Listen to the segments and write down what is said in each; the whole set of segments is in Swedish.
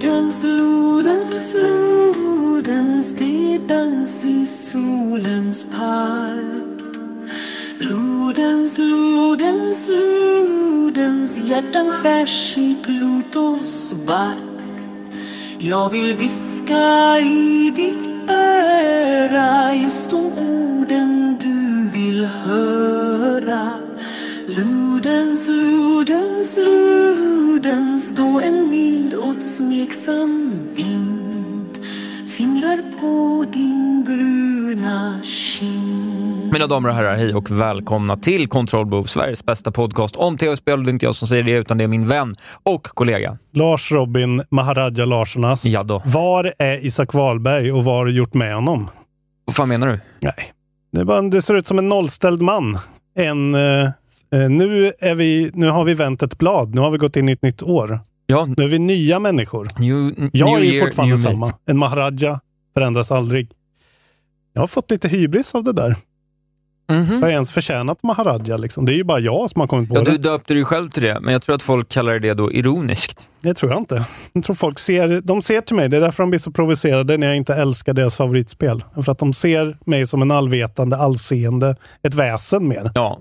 Flodens, det dans i solens park. Flodens, hjärtan skärs i Plutos bark. Jag vill viska i ditt öra just de orden du vill höra. Flodens, då en mild och smeksam vind fingrar på din bruna kind. Mina damer och herrar, hej och välkomna till Kontrollbehov, Sveriges bästa podcast om tv-spel. Det är inte jag som säger det, utan det är min vän och kollega Lars Robin, Maharaja Larserna. Jadå. Var är Isak Wahlberg och vad har du gjort med honom? Vad fan menar du? Nej, det ser ut som en nollställd man. Nu har vi vänt ett blad. Nu har vi gått in i ett nytt år. Ja. Nu är vi nya människor. Jag är ju fortfarande samma. Mate. En Maharaja förändras aldrig. Jag har fått lite hybris av det där. Mm-hmm. Jag har ens förtjänat Maharaja liksom. Det är ju bara jag som har kommit på det. Du döpte dig själv till det. Men jag tror att folk kallar det då ironiskt. Det tror jag inte. Jag tror folk ser till mig. Det är därför de blir så provocerade när jag inte älskar deras favoritspel. För att de ser mig som en allvetande, allseende. Ett väsen mer. Ja.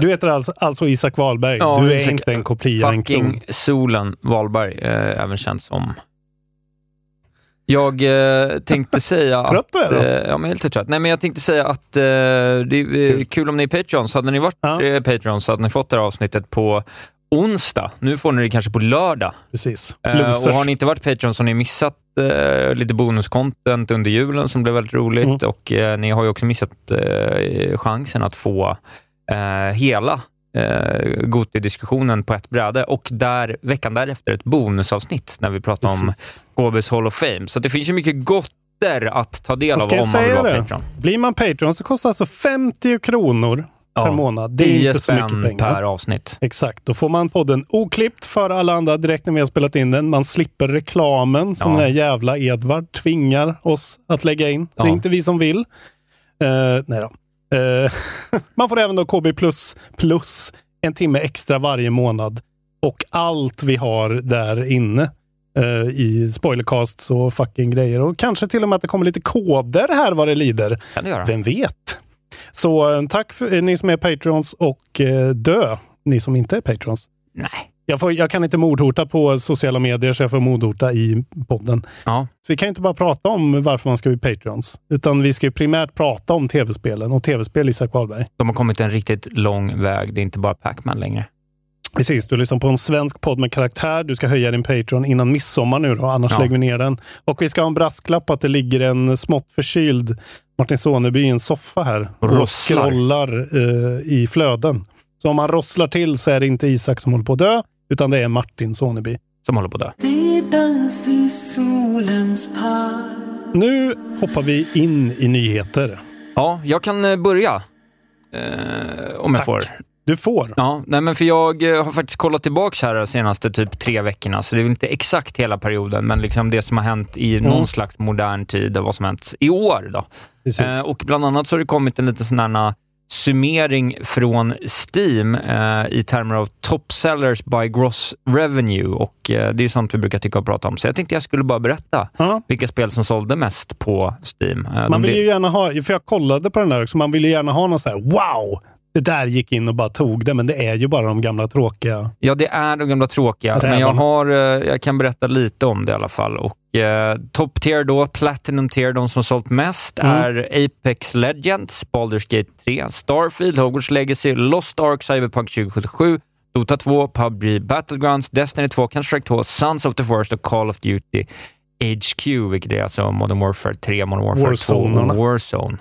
Du heter alltså Isak Wahlberg. Ja, du är Isak, inte en kopia. Fucking solen Wahlberg, även känns som. Jag tänkte säga trött att, ja, men helt trött. Nej, men jag tänkte säga att det är kul om ni är Patreons. Hade ni varit Patreons hade ni fått det här avsnittet på onsdag. Nu får ni det kanske på lördag. Precis. Och har ni inte varit Patreons så har ni missat lite bonuscontent under julen som blev väldigt roligt. Och ni har ju också missat chansen att få hela Goti-diskussionen på ett bräde. Och där, veckan därefter ett bonusavsnitt när vi pratar om KBs Hall of Fame. Så det finns ju mycket gott att ta del av om man vill vara Patreon. Blir man Patreon så kostar alltså 50 kronor per månad. Det är inte så mycket pengar per avsnitt. Exakt, då får man podden oklippt för alla andra direkt när vi har spelat in den. Man slipper reklamen som den här jävla Edvard tvingar oss att lägga in. Det är inte vi som vill. Nej då. Man får även då KB plus en timme extra varje månad. Och allt vi har där inne i spoilercasts och fucking grejer. Och kanske till och med att det kommer lite koder här vad det lider. Kan det göra? Vem vet? Så tack för ni som är Patreons och ni som inte är Patreons. Nej. Jag kan inte mordhorta på sociala medier så jag får mordhorta i podden. Ja. Så vi kan inte bara prata om varför man ska bli Patreons. Utan vi ska ju primärt prata om tv-spelen och tv-spel Isak Wahlberg. De har kommit en riktigt lång väg. Det är inte bara Pac-Man längre. Precis, du lyssnar på en svensk podd med karaktär. Du ska höja din Patreon innan midsommar nu då, annars lägger vi ner den. Och vi ska ha en brasklapp att det ligger en smått förkyld Martin Såneby i en soffa här. Och scrollar i flöden. Så om man rosslar till så är det inte Isak som håller på att dö, utan det är Martin Såneby som håller på att dö. Nu hoppar vi in i nyheter. Ja, jag kan börja. Om jag får. Du får. Ja, nej, men för jag har faktiskt kollat tillbaka här de senaste typ 3 veckorna. Så det är inte exakt hela perioden, men liksom det som har hänt i någon slags modern tid och vad som har hänt i år då. Och bland annat så har det kommit en liten sån här summering från Steam i termer av top sellers by gross revenue, och det är sånt vi brukar tycka och prata om, så jag tänkte jag skulle bara berätta vilka spel som sålde mest på Steam. Man vill ju gärna ha, för jag kollade på den där också, man vill ju gärna ha någon så här, wow! Det där gick in och bara tog det, men det är ju bara de gamla tråkiga. Ja, det är de gamla tråkiga, räven. Men jag kan berätta lite om det i alla fall. Och top tier då, platinum tier, de som sålt mest är Apex Legends, Baldur's Gate 3, Starfield, Hogwarts Legacy, Lost Ark, Cyberpunk 2077, Dota 2, PUBG Battlegrounds, Destiny 2, Construct 2, Sons of the Forest och Call of Duty HQ, vilket är alltså Modern Warfare 3, Modern Warfare Warzone. 2 och Warzone.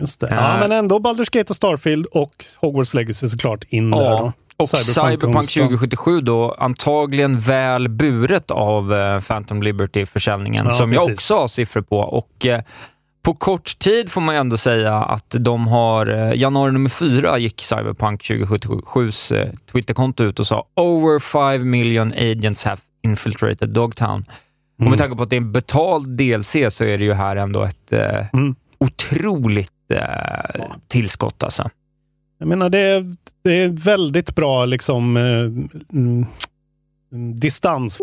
Just det. Ja, men ändå Baldur's Gate och Starfield och Hogwarts Legacy såklart in där då. Och Cyberpunk 2077 då, antagligen väl buret av Phantom Liberty-försäljningen, som jag också har siffror på. Och på kort tid får man ju ändå säga att de har, januari nummer 4 gick Cyberpunk 2077s Twitterkonto ut och sa over 5 million agents have infiltrated Dogtown. Och med tanke på att det är en betald DLC så är det ju här ändå ett otroligt tillskott alltså. Jag menar det är väldigt bra liksom distans.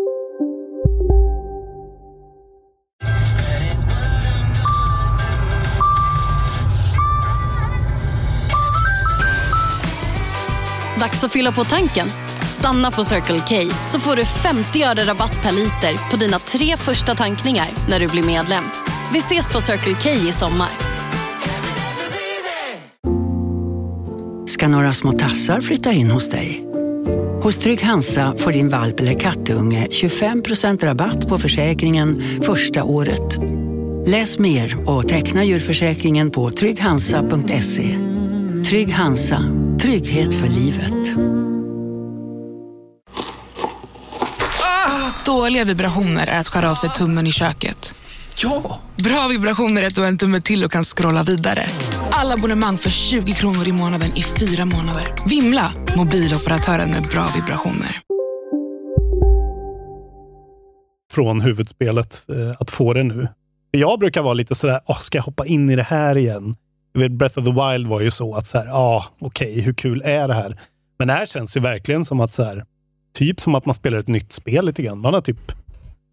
Dags att fylla på tanken. Stanna på Circle K så får du 50 öre rabatt per liter på dina 3 första tankningar när du blir medlem. Vi ses på Circle K i sommar. Ska några små tassar flytta in hos dig? Hos Trygg Hansa får din valp eller kattunge 25% rabatt på försäkringen första året. Läs mer och teckna djurförsäkringen på trygghansa.se. Trygg Hansa. Trygghet för livet. Dåliga vibrationer är att skära av sig tummen i köket. Ja! Bra vibrationer är att du har en tumme till och kan scrolla vidare. Alla abonnemang för 20 kronor i månaden i 4 månader. Vimla! Mobiloperatören med bra vibrationer. Från huvudspelet, att få det nu. Jag brukar vara lite sådär, ska jag hoppa in i det här igen? Breath of the Wild var ju så att såhär, okej, hur kul är det här? Men det här känns ju verkligen som att såhär, typ som att man spelar ett nytt spel lite grann. Man har typ,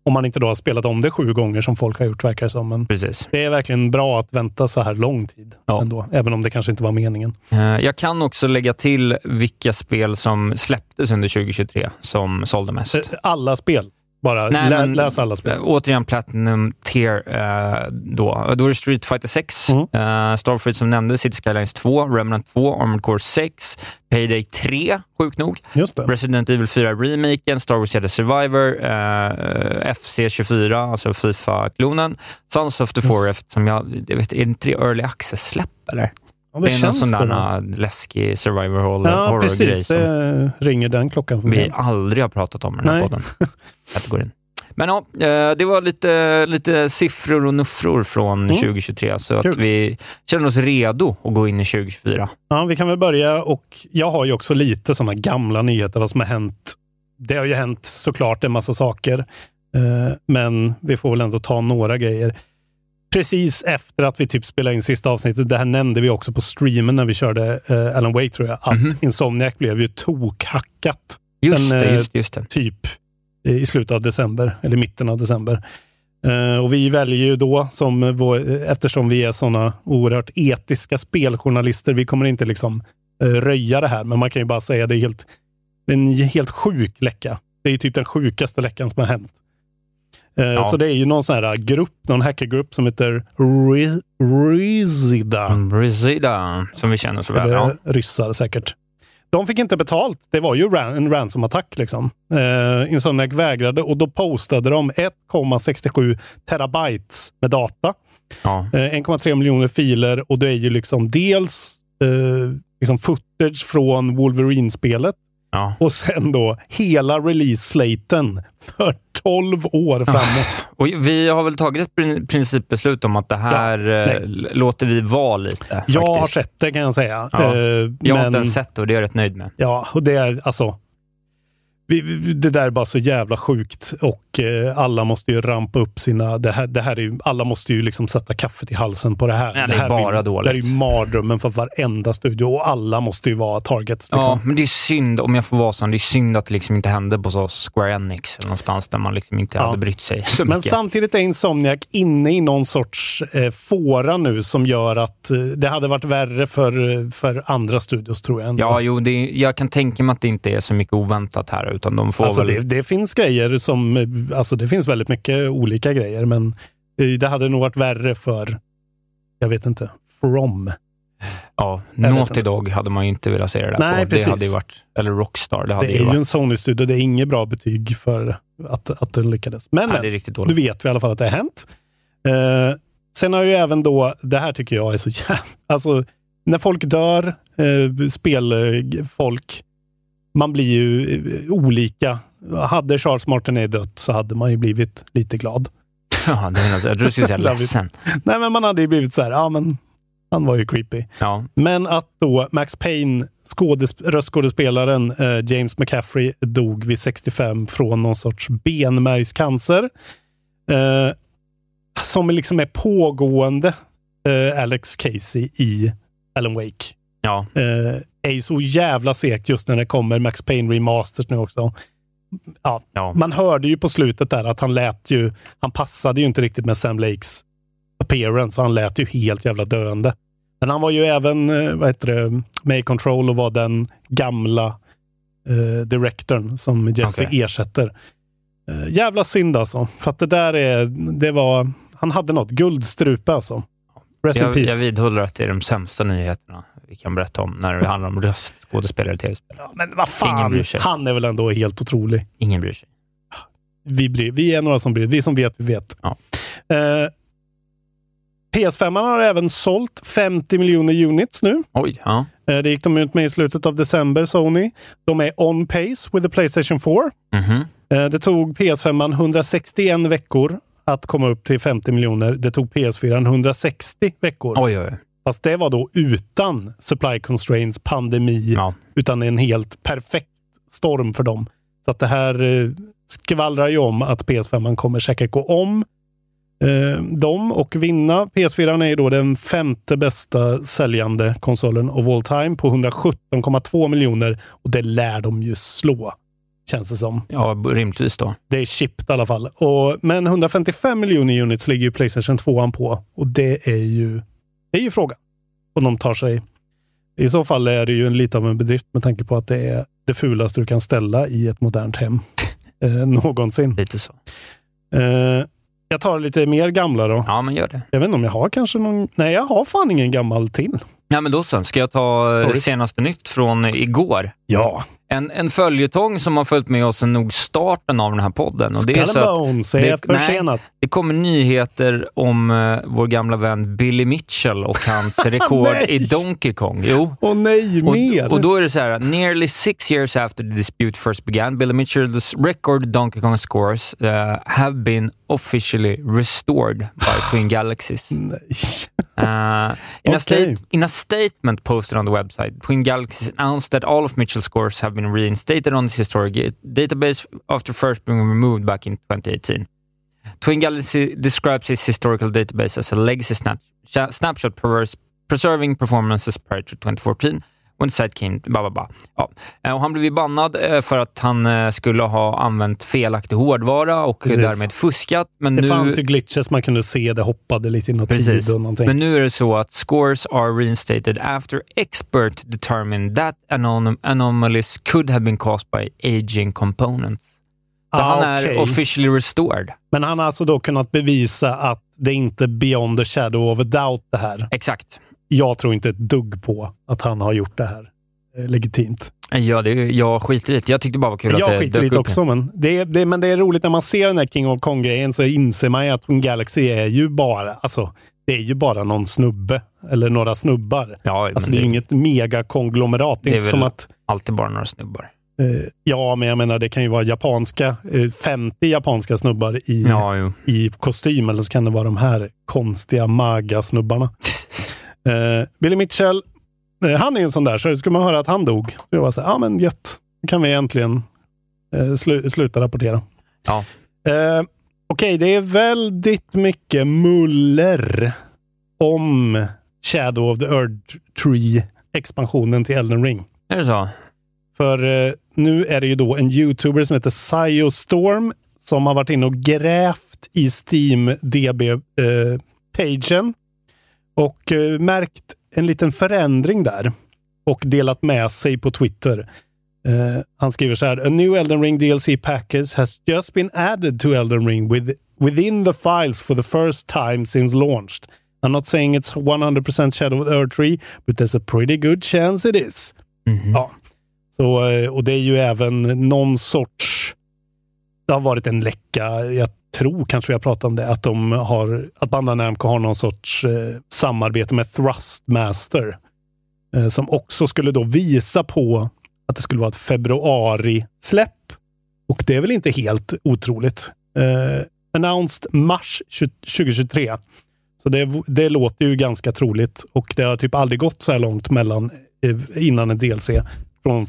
om man inte då har spelat om det 7 gånger som folk har gjort, verkar det som. Men precis. Det är verkligen bra att vänta så här lång tid ändå, även om det kanske inte var meningen. Jag kan också lägga till vilka spel som släpptes under 2023 som sålde mest. Alla spel. Bara läs alla spel. Återigen Platinum Tier då är det Street Fighter 6, Starfield som nämndes, City Skylines 2, Remnant 2, Armored Core 6, Payday 3, sjukt nog. Just det. Resident Evil 4 remaken, Star Wars Jedi Survivor, FC 24, alltså FIFA-klonen, Sons of the Forest som jag vet inte early access släpp eller. Ja, det är någon sån där läskig survivor horror-grej. Ja, precis. Det ringer den klockan för mig. Vi aldrig har pratat om den här podden. Kategorin. Men ja, det var lite siffror och nuffror från 2023. Så att vi känner oss redo att gå in i 2024. Ja, vi kan väl börja. Och jag har ju också lite såna gamla nyheter. Vad som har hänt. Det har ju hänt såklart en massa saker. Men vi får väl ändå ta några grejer. Precis efter att vi typ spelade in sista avsnittet, det här nämnde vi också på streamen när vi körde Alan Wake tror jag, att Insomniac blev ju tokhackat. Just det. Typ i slutet av december, eller mitten av december. Och vi väljer ju då, eftersom vi är såna oerhört etiska speljournalister, vi kommer inte liksom röja det här, men man kan ju bara säga att det är en helt sjuk läcka. Det är typ den sjukaste läckan som har hänt. Så det är ju någon sån här grupp, någon hackergrupp som heter Rizida, som vi känner så väl. Ryssar säkert. De fick inte betalt, det var ju en ransomattack liksom. Insomniac vägrade och då postade de 1,67 terabytes med data. 1,3 miljoner filer och det är ju liksom dels liksom footage från Wolverine-spelet. Ja. Och sen då hela release-slaten för 12 år framåt. Och vi har väl tagit ett principbeslut om att det här låter vi vara lite. Jag har sett det kan jag säga. Ja. Jag har inte ens sett det och det är jag rätt nöjd med. Ja, och det är alltså det där är bara så jävla sjukt och alla måste ju rampa upp sina det här är ju, alla måste ju liksom sätta kaffet i halsen på det här. Nej, det här är bara dåligt. Det är ju mardrömmen för varenda studio och alla måste ju vara targets liksom. Ja, men det är synd om jag får vara sån, det är synd att det liksom inte hände på så Square Enix eller någonstans där man liksom inte hade brytt sig så mycket. Men samtidigt är Insomniac inne i någon sorts fåra nu som gör att det hade varit värre för andra studios tror jag ändå. Ja, jo, jag kan tänka mig att det inte är så mycket oväntat här. Utan de får alltså det finns grejer som, alltså det finns väldigt mycket olika grejer, men det hade nog varit värre för, jag vet inte, From. Ja, Naughty Dog hade man ju inte velat se det där. Nej, på. Precis. Det hade ju varit, eller Rockstar. Det hade ju varit. Ju en Sony-studio, det är inget bra betyg för att den lyckades. Men nej, det är riktigt dåligt. Nu vet vi i alla fall att det har hänt. Sen har ju även då, det här tycker jag är så jävla, alltså när folk dör, spelfolk, man blir ju olika. Hade Charles Martinet dött så hade man ju blivit lite glad. Ja, det är alltså, jag tror du skulle säga ledsen. Nej, men man hade ju blivit så här, men han var ju creepy. Ja. Men att då Max Payne, röstskådespelaren James McCaffrey, dog vid 65 från någon sorts benmärgscancer. Som liksom är pågående Alex Casey i Alan Wake. Ja. Är ju så jävla segt just när det kommer Max Payne Remasters nu också. Ja. Man hörde ju på slutet där att han passade ju inte riktigt med Sam Lakes appearance och han lät ju helt jävla döende. Men han var ju även med i Control och var den gamla directorn som Jesse ersätter. Jävla synd alltså. För att han hade något guldstrupe alltså. Jag vidhåller att det är de sämsta nyheterna vi kan berätta om när det handlar om röstskådespelare och tv-spelare. Men vad fan, han är väl ändå helt otrolig. Ingen bryr sig. Vi är några som bryr. Vi som vet, vi vet. Ja. PS5 har även sålt 50 miljoner units nu. Oj, ja. Det gick de ut med i slutet av december, Sony. De är on pace with the PlayStation 4. Mm-hmm. Det tog PS5 161 veckor att komma upp till 50 miljoner. Det tog PS4 160 veckor. Oj, oj. Fast det var då utan supply constraints, pandemi, utan en helt perfekt storm för dem. Så att det här skvallrar ju om att PS5 kommer säkert gå om dem och vinna. PS4 är ju då den femte bästa säljande konsolen of all time på 117,2 miljoner och det lär de ju slå, känns det som. Ja, rimligtvis då. Det är chippt i alla fall. Men 155 miljoner units ligger ju PlayStation 2 på och det är ju frågan om de tar sig. I så fall är det ju lite av en bedrift med tanke på att det är det fulaste du kan ställa i ett modernt hem någonsin. Lite så. Jag tar lite mer gamla då. Ja, men gör det. Jag vet inte om jag har kanske någon... Nej, jag har fan ingen gammal till. Nej, men då så. Ska jag ta senaste nytt från igår? Ja. En följetong som har följt med oss sedan nog starten av den här podden. Och det är så att det kommer nyheter om vår gamla vän Billy Mitchell och hans rekord i Donkey Kong. Jo. Och då är det så här: nearly 6 years after the dispute first began, Billy Mitchell's record Donkey Kong scores have been officially restored by Twin Galaxies. In a statement posted on the website, Twin Galaxies announced that all of Mitchell's scores have been reinstated on this historic database after first being removed back in 2018. Twin Galaxy describes its historical database as a legacy snapshot preserving performances prior to 2014 when the site came Ja. Och han blev bannad för att han skulle ha använt felaktig hårdvara och därmed fuskat. Men det fanns ju glitches man kunde se, det hoppade lite i något tid och någonting. Men nu är det så att scores are reinstated after expert determined that anomalies could have been caused by aging components. Så han är officially restored. Men han har alltså då kunnat bevisa att det inte är beyond the shadow of a doubt det här. Exakt. Jag tror inte ett dugg på att han har gjort det här legitimt. Ja, jag skiter lite. Jag tyckte bara var kul att det dök upp. Jag skiter lite också, men det är roligt när man ser den här King of Kong-grejen så inser man ju att en Galaxy är ju bara, alltså, det är ju bara någon snubbe, eller några snubbar. Ja, alltså det är ju inget megakonglomerat. Det är inte som att alltid bara några snubbar. Ja, men jag menar, det kan ju vara 50 japanska snubbar i kostym, eller så kan det vara de här konstiga maga-snubbarna. Billy Mitchell, han är ju en sån där, så skulle man höra att han dog. Det var så här, men gött. Nu kan vi egentligen sluta rapportera. Ja. Okej, det är väldigt mycket muller om Shadow of the Erdtree, expansionen till Elden Ring. Är det så? För nu är det ju då en YouTuber som heter Psyostorm som har varit inne och grävt i Steam DB-pagen. Och märkt en liten förändring där. Och delat med sig på Twitter. Han skriver så här: A new Elden Ring DLC package has just been added to Elden Ring within the files for the first time since launched. I'm not saying it's 100% Shadow of the Erdtree, but there's a pretty good chance it is. Mm-hmm. Ja. Så, och det är ju även någon sorts... Det har varit en läcka... Jag tror kanske vi har pratat om det, att de har, att Bandai Namco har någon sorts samarbete med Thrustmaster som också skulle då visa på att det skulle vara ett februari-släpp, och det är väl inte helt otroligt. Announced mars 2023, så det låter ju ganska troligt, och det har typ aldrig gått så här långt mellan innan en DLC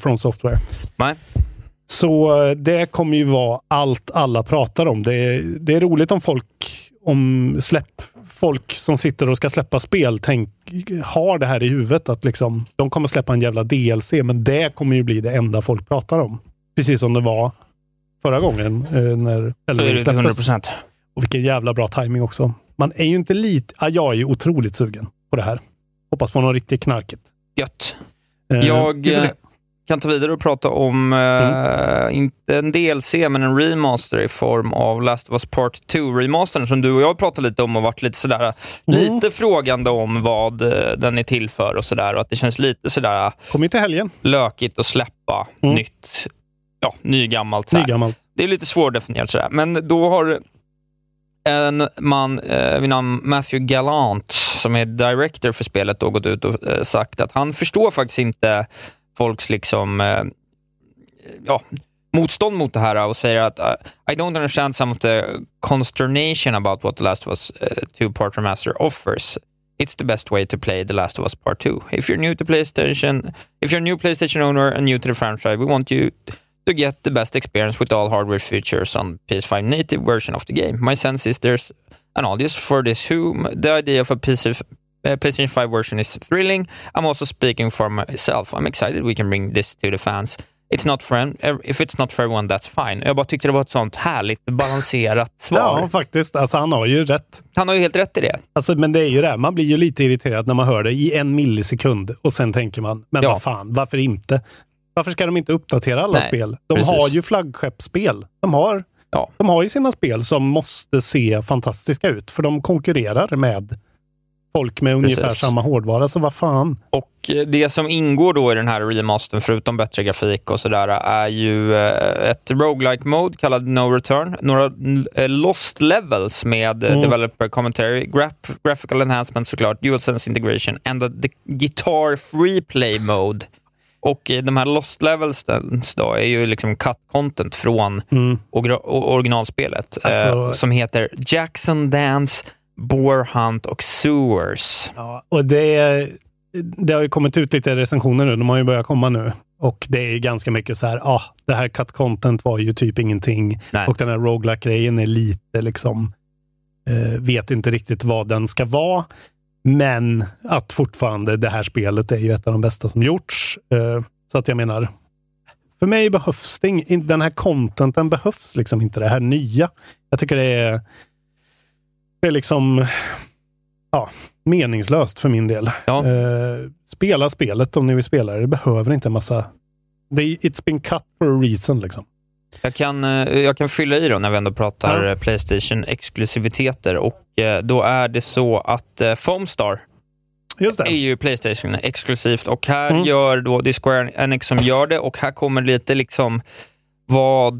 från Software. Nej. Så det kommer ju vara allt alla pratar om. Det är roligt om folk som sitter och ska släppa spel har det här i huvudet att liksom, de kommer släppa en jävla DLC, men det kommer ju bli det enda folk pratar om. Precis som det var förra gången när Elden Ring släpptes. 100%. Och vilken jävla bra timing också. Man är ju inte jag är ju otroligt sugen på det här. Hoppas på något riktigt knarket. Gött. Jag kan ta vidare och prata om inte en DLC men en remaster i form av Last of Us Part 2-remastern som du och jag pratade lite om och varit lite sådär lite frågande om vad den är till för och sådär, och att det känns lite sådär kom inte helgen lökigt att släppa nytt, ja, nygammalt sådär. Nygammalt. Det är lite svårdefinierat sådär, men då har en man vid namn Matthew Gallant som är director för spelet då gått ut och sagt att han förstår faktiskt inte folks liksom motstånd mot det här och säger att I don't understand some of the consternation about what The Last of Us 2-part remaster offers. It's the best way to play The Last of Us Part 2. If you're a new PlayStation owner and new to the franchise, we want you to get the best experience with all hardware features on PS5 native version of the game. My sense is there's an audience for this whom the idea of a PlayStation 5 version is thrilling. I'm also speaking for myself. I'm excited we can bring this to the fans. If it's not for everyone, that's fine. Jag bara tyckte det var ett sånt härligt balanserat svar. Ja, faktiskt. Alltså, han har ju rätt. Han har ju helt rätt i det. Alltså, men det är ju det. Man blir ju lite irriterad när man hör det i en millisekund. Och sen tänker man, men vad fan, varför inte? Varför ska de inte uppdatera alla spel? De har ju flaggskeppsspel. De har ju sina spel som måste se fantastiska ut. För de konkurrerar med folk med ungefär samma hårdvara, så vad fan. Och det som ingår då i den här remastern, förutom bättre grafik och sådär, är ju ett roguelike mode kallad No Return, några lost levels med developer commentary, graphical enhancement såklart, DualSense integration and the guitar free play mode. Och de här lost levels då är ju liksom cut content från originalspelet som heter Jackson Dance, Boar Hunt och Sewers. Ja, och det har ju kommit ut lite recensioner nu. De har ju börjat komma nu. Och det är ganska mycket så här, det här cut content var ju typ ingenting. Nej. Och den här roguelike-grejen är lite liksom vet inte riktigt vad den ska vara. Men att fortfarande det här spelet är ju ett av de bästa som gjorts. Så att jag menar, för mig behövs det den här contenten behövs liksom inte det här nya. Jag tycker det är liksom meningslöst för min del. Ja. Spela spelet om ni vill spela det. Det behöver inte en massa. It's been cut for a reason liksom. Jag kan fylla i då när vi ändå pratar PlayStation-exklusiviteter. Och då är det så att Foamstar är ju PlayStation exklusivt. Och här gör då det Square Enix som gör det. Och här kommer lite liksom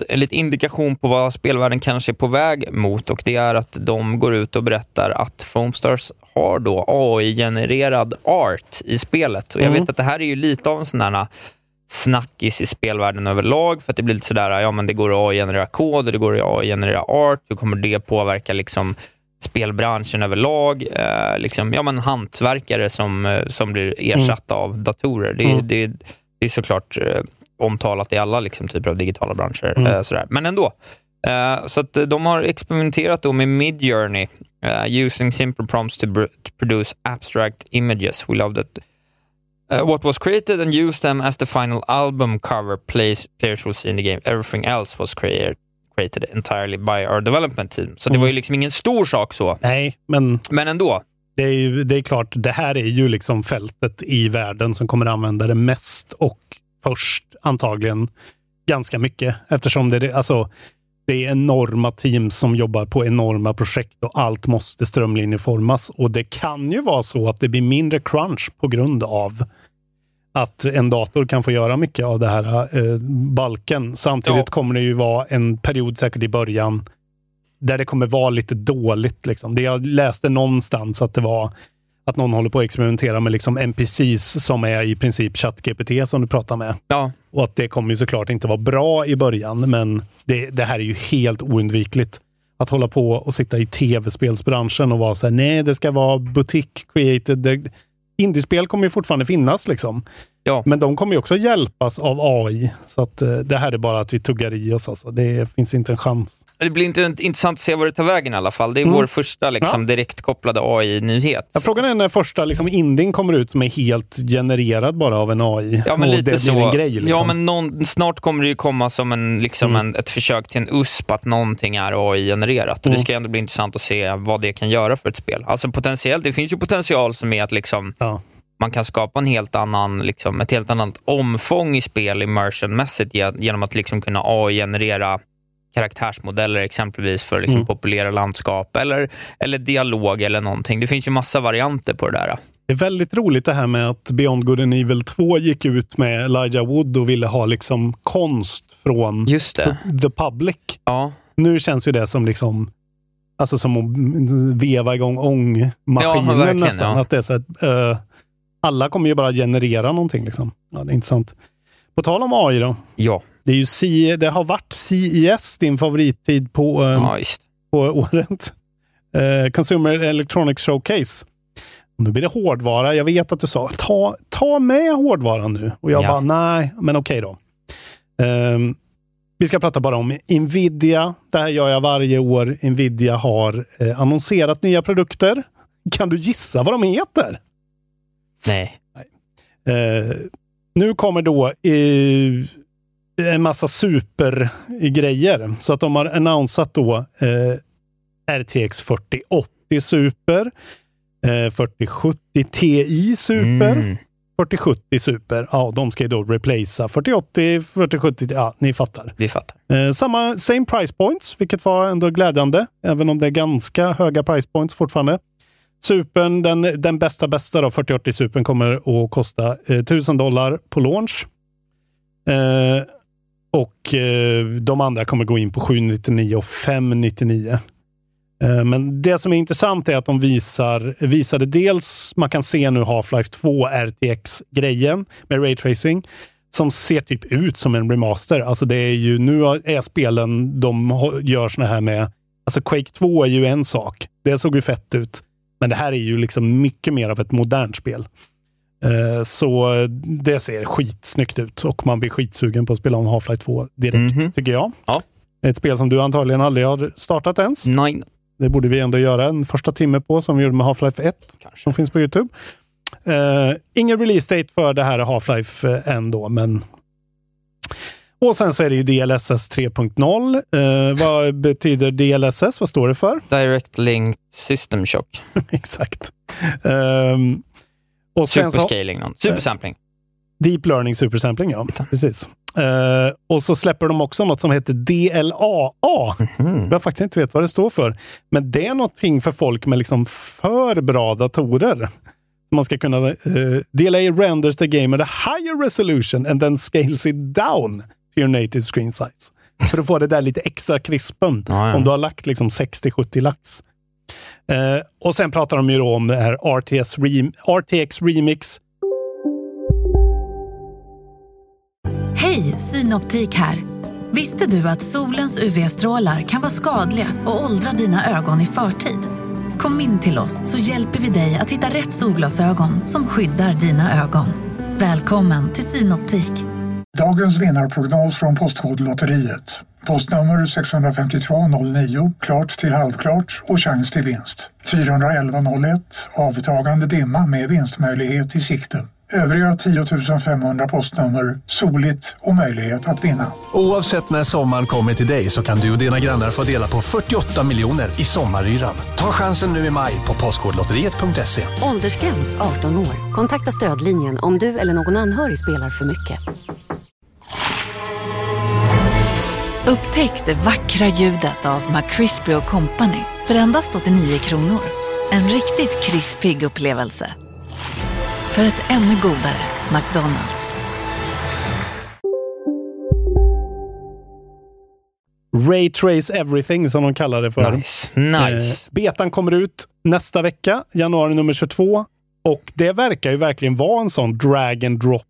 lite indikation på vad spelvärlden kanske är på väg mot, och det är att de går ut och berättar att Foamstars har då AI-genererad art i spelet, och jag vet att det här är ju lite av en sån där snackis i spelvärlden överlag, för att det blir lite sådär, men det går att AI-generera kod och det går att AI-generera art, hur kommer det påverka liksom spelbranschen överlag, liksom, men hantverkare som blir ersatta av datorer, det är såklart omtalat i alla liksom typer av digitala branscher. Sådär. Men ändå. Så att de har experimenterat då med Midjourney, using simple prompts to produce abstract images. We love that what was created and used them as the final album cover. Players will see in the game. Everything else was created entirely by our development team. Så det var ju liksom ingen stor sak så. Nej, men ändå. Det är klart, det här är ju liksom fältet i världen som kommer använda det mest och först antagligen ganska mycket, eftersom det är enorma teams som jobbar på enorma projekt och allt måste strömlinjeformas, och det kan ju vara så att det blir mindre crunch på grund av att en dator kan få göra mycket av det här balken. Samtidigt kommer det ju vara en period säkert i början där det kommer vara lite dåligt liksom. Det jag läste någonstans att det var att någon håller på att experimentera med liksom NPCs som är i princip ChatGPT som du pratar med. Ja. Och att det kommer ju såklart inte vara bra i början, men det här är ju helt oundvikligt. Att hålla på och sitta i tv-spelsbranschen och vara så här, nej det ska vara butik created. Indiespel kommer ju fortfarande finnas liksom. Ja. Men de kommer ju också hjälpas av AI. Så att det här är bara att vi tuggar i oss. Alltså. Det finns inte en chans. Det blir intressant att se vad det tar vägen i alla fall. Det är vår första liksom, direkt kopplade AI-nyhet. Ja, frågan är när första liksom, indien kommer ut som är helt genererad bara av en AI. Ja, men och lite det så. En grej, liksom. Ja, men snart kommer det ju komma som ett försök till en USP att någonting är AI-genererat. Och det ska ändå bli intressant att se vad det kan göra för ett spel. Alltså potentiellt, det finns ju potential som är att liksom man kan skapa en helt annan, liksom, ett helt annat omfång i spel immersionmässigt genom att liksom kunna AI-generera karaktärsmodeller exempelvis för liksom populära landskap eller dialog eller någonting. Det finns ju massa varianter på det där. Det är väldigt roligt det här med att Beyond Good and Evil 2 gick ut med Elijah Wood och ville ha liksom konst från the public. Ja. Nu känns ju det som liksom, alltså som att veva igång ångmaskinen nästan. Ja. Att det är så att, alla kommer ju bara generera någonting liksom. Ja, det är intressant. På tal om AI då. Ja. Det är ju det har varit CES, din favorittid på året. Consumer Electronics Showcase. Nu blir det hårdvara. Jag vet att du sa, ta med hårdvaran nu. Och jag bara, nej, men okej då. Vi ska prata bara om Nvidia. Det här gör jag varje år. Nvidia har annonserat nya produkter. Kan du gissa vad de heter? Nej. Nu kommer då en massa supergrejer. Så att de har annonsat då RTX 4080 Super, 4070 Ti Super, 4070 Super. Ja, de ska ju då replacea 4080, 4070, ja, ni fattar. Vi fattar. Same price points, vilket var ändå glädjande, även om det är ganska höga price points fortfarande. Supern, den bästa då, 4080 Supern kommer att kosta $1,000 på launch. De andra kommer gå in på 799 och 599. Men det som är intressant är att de visade dels, man kan se nu Half-Life 2 RTX-grejen med raytracing som ser typ ut som en remaster. Alltså det är ju, nu är spelen de gör såna här med, alltså Quake 2 är ju en sak. Det såg ju fett ut. Men det här är ju liksom mycket mer av ett modernt spel. Så det ser skitsnyggt ut och man blir skitsugen på att spela om Half-Life 2 direkt, tycker jag. Ja. Ett spel som du antagligen aldrig har startat ens. Nej. Det borde vi ändå göra en första timme på, som vi gjorde med Half-Life 1, kanske, som finns på YouTube. Ingen release date för det här Half-Life ändå, men... Och sen så är det ju DLSS 3.0. Vad betyder DLSS? Vad står det för? Direct Linked System Shock. Exakt. Och sen superscaling, supersampling. Deep Learning Supersampling, ja. Precis. Och så släpper de också något som heter DLAA. Jag faktiskt inte vet vad det står för. Men det är någonting för folk med liksom för bra datorer. Man ska kunna... DLA renders the game at a higher resolution and then scales it down to your native screen size. För att få det där lite extra krispen. Om du har lagt liksom 60-70 lax. Och sen pratar de ju då om det här RTX Remix. Hej, Synoptik här. Visste du att solens UV-strålar kan vara skadliga och åldra dina ögon i förtid? Kom in till oss så hjälper vi dig att hitta rätt solglasögon som skyddar dina ögon. Välkommen till Synoptik. Dagens vinnarprognos från Postkodlotteriet. Postnummer 65209, klart till halvklart och chans till vinst. 41101, avtagande dimma med vinstmöjlighet i sikte. Övriga 10 500 postnummer, soligt och möjlighet att vinna. Oavsett när sommaren kommer till dig så kan du och dina grannar få dela på 48 miljoner i sommaryran. Ta chansen nu i maj på postkodlotteriet.se. Åldersgräns 18 år. Kontakta stödlinjen om du eller någon anhörig spelar för mycket. Upptäck det vackra ljudet av McCrispy & Company för endast 89 kronor. En riktigt krispig upplevelse. För ett ännu godare McDonald's. Ray Trace Everything som de kallar det för. Nice. Betan kommer ut nästa vecka, januari nummer 22. Och det verkar ju verkligen vara en sån drag and drop.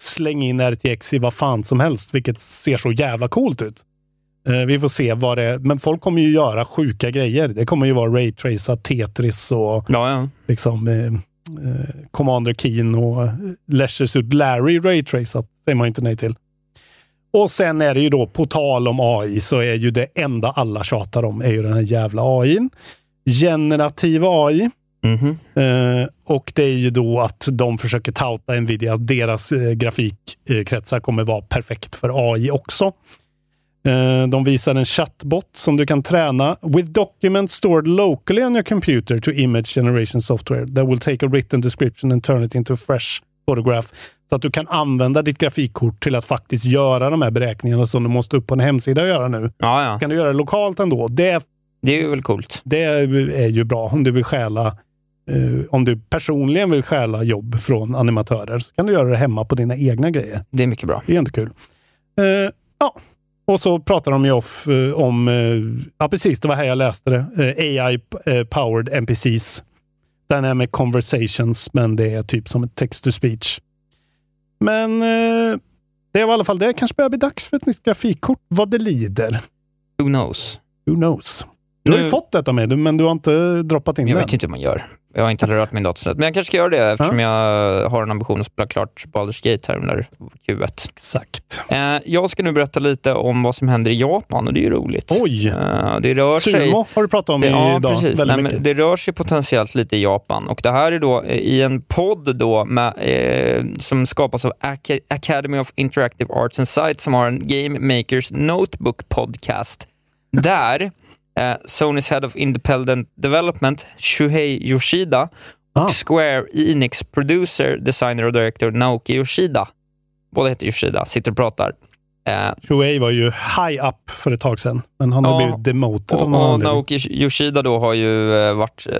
Släng in RTX i vad fan som helst, vilket ser så jävla coolt ut. Vi får se vad det är. Men folk kommer ju göra sjuka grejer. Det kommer ju vara Ray Trace, Tetris och liksom... Commander Keen och Leisure Suit Larry raytracat, säger man inte nej till. Och sen är det ju då, på tal om AI, så är ju det enda alla tjatar om är ju den här jävla AI:n, generativ AI. Och det är ju då att de försöker touta Nvidia, deras grafikkretsar kommer vara perfekt för AI också. De visar en chatbot som du kan träna. With documents stored locally on your computer to image generation software that will take a written description and turn it into a fresh photograph. Så att du kan använda ditt grafikkort till att faktiskt göra de här beräkningarna som du måste upp på en hemsida och göra nu. Ja, ja. Kan du göra det lokalt ändå? Det är ju väl coolt. Det är ju bra om du vill stjäla. Om du personligen vill stjäla jobb från animatörer så kan du göra det hemma på dina egna grejer. Det är mycket bra. Det är inte kul. Ja. Och så pratar de ju om... ja, precis. Det var här jag läste det. AI-powered NPCs. Den är med conversations, men det är typ som ett text-to-speech. Men det är i alla fall det. Kanske börjar bli dags för ett nytt grafikkort. Vad det lider. Who knows? Who knows? Du har ju fått detta med, men du har inte droppat in det. Jag vet inte hur man gör. Jag har inte heller rört min dator. Men jag kanske ska göra det eftersom jag har en ambition att spela klart Baldur's Gate här under Q1. Exakt. Jag ska nu berätta lite om vad som händer i Japan, och det är ju roligt. Oj! Det rör sig... har du pratat om idag. Precis. Nej, men det rör sig potentiellt lite i Japan. Och det här är då i en podd då med, som skapas av Academy of Interactive Arts and Science, som har en Game Makers Notebook podcast. Där... Sony's Head of Independent Development Shuhei Yoshida och Square Enix producer, designer och director Naoki Yoshida, båda heter Yoshida, sitter och pratar. Shuhei var ju high up för ett tag sedan, men han har blivit demoted. Och Naoki Yoshida då har ju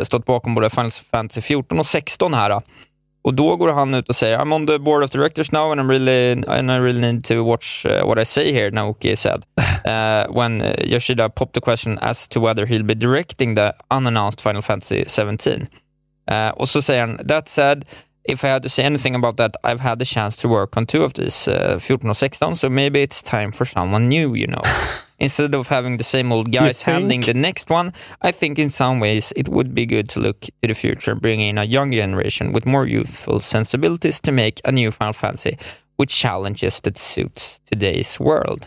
stått bakom både Final Fantasy 14 och 16 här. Och då går han ut och säger, I'm on the board of directors now and I really need to watch what I say here, Naoki said. When Yoshida popped the question as to whether he'll be directing the unannounced Final Fantasy 17. Och så säger han, that said, if I had to say anything about that, I've had the chance to work on two of these, 14 och 16, so maybe it's time for someone new, you know. Instead of having the same old guys handling the next one, I think in some ways it would be good to look to the future, bringing in a young generation with more youthful sensibilities to make a new Final Fantasy with challenges that suits today's world.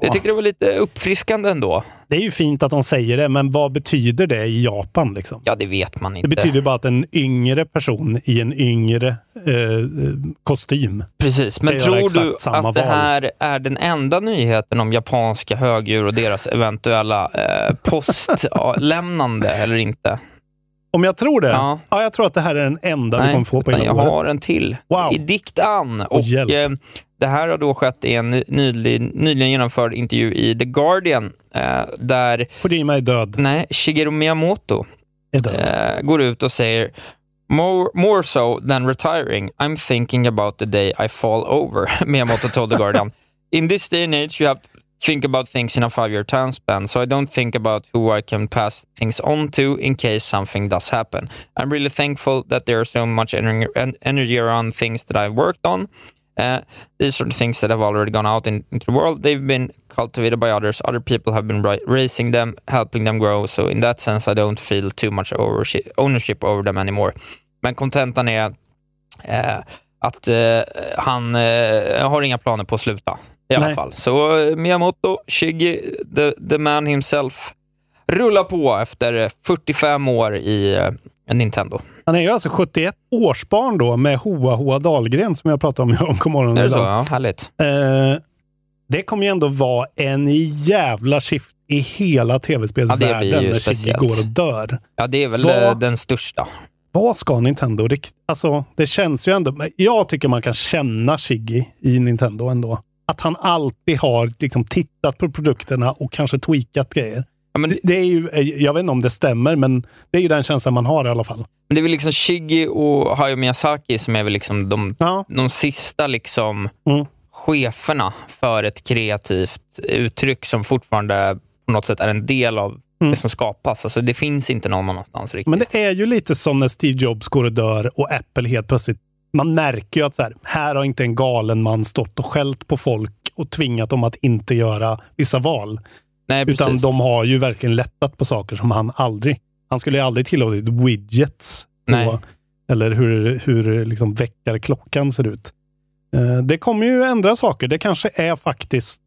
Jag tycker det var lite uppfriskande ändå. Det är ju fint att de säger det, men vad betyder det i Japan liksom? Ja, det vet man inte. Det betyder bara att en yngre person i en yngre kostym. Precis, men tror du att det här är den enda nyheten om japanska högdjur och deras eventuella postlämnande eller inte? Om jag tror det? Ja. Ja, jag tror att det här är den enda vi kommer få på innan året. Jag har en till. Wow. I Dikt An. Och det här har då skett i en nyligen genomförd intervju i The Guardian. Där... Kojima är död. Nej, Shigeru Miyamoto är död. Går ut och säger... More so than retiring, I'm thinking about the day I fall over. Miyamoto told The Guardian. In this day and age you have... think about things in a 5-year time span, so I don't think about who I can pass things on to in case something does happen. I'm really thankful that there's so much energy around things that I've worked on. These are the things that have already gone out into the world. They've been cultivated by others. Other people have been raising them, helping them grow. So in that sense, I don't feel too much ownership over them anymore. Men kontentan är att han har inga planer på att sluta. I alla fall. Så Miyamoto, Shiggy, the man himself, rullar på efter 45 år i Nintendo. Han är ju alltså 71 årsbarn då med Hoa Dahlgren som jag pratade om kom morgonen idag. Ja, härligt. Det kommer ju ändå vara en jävla skift i hela tv-spelsvärlden när Shiggy går och dör. Ja, det är väl den största. Vad ska Nintendo riktigt? Alltså, det känns ju ändå... Jag tycker man kan känna Shiggy i Nintendo ändå. Att han alltid har liksom tittat på produkterna och kanske tweakat grejer. Ja, men det är ju, jag vet inte om det stämmer, men det är ju den känslan man har i alla fall. Men det är väl liksom Shiggy och Hayao Miyazaki som är väl liksom de sista liksom cheferna för ett kreativt uttryck som fortfarande på något sätt är en del av det som skapas. Alltså det finns inte någon annanstans riktigt. Men det är ju lite som när Steve Jobs går och dör och Apple helt plötsligt. Man märker ju att här har inte en galen man stått och skällt på folk och tvingat dem att inte göra vissa val. Nej, precis. Utan de har ju verkligen lättat på saker som han skulle ju aldrig tillåtit widgets på, eller hur liksom väckarklockan ser ut. Det kommer ju ändra saker. Det kanske är faktiskt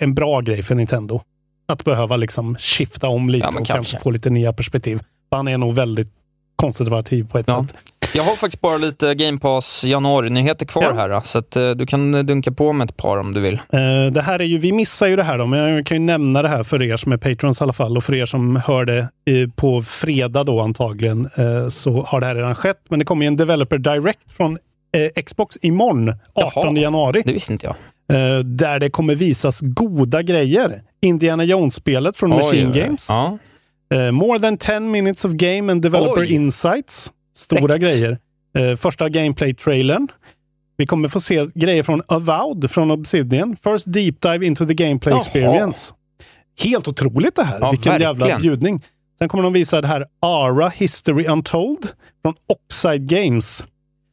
en bra grej för Nintendo att behöva liksom skifta om lite och kanske få lite nya perspektiv. Han är nog väldigt konservativ på ett sätt. Jag har faktiskt bara lite Game Pass januari-nyheter kvar här. Så att, du kan dunka på med ett par om du vill. Det här är ju, vi missar ju det här då, men jag kan ju nämna det här för er som är patrons i alla fall. Och för er som hör det på fredag då antagligen, så har det här redan skett. Men det kommer ju en developer direct från Xbox imorgon, 18 januari. Det visste inte jag. Där det kommer visas goda grejer. Indiana Jones-spelet från Machine Games. Ja. More than 10 minutes of game and developer insights. Stora grejer. Första gameplay-trailern. Vi kommer få se grejer från Avowed från Obsidian. First deep dive into the gameplay experience. Helt otroligt det här. Ja, vilken jävla bjudning. Sen kommer de visa det här Ara History Untold från Oxide Games.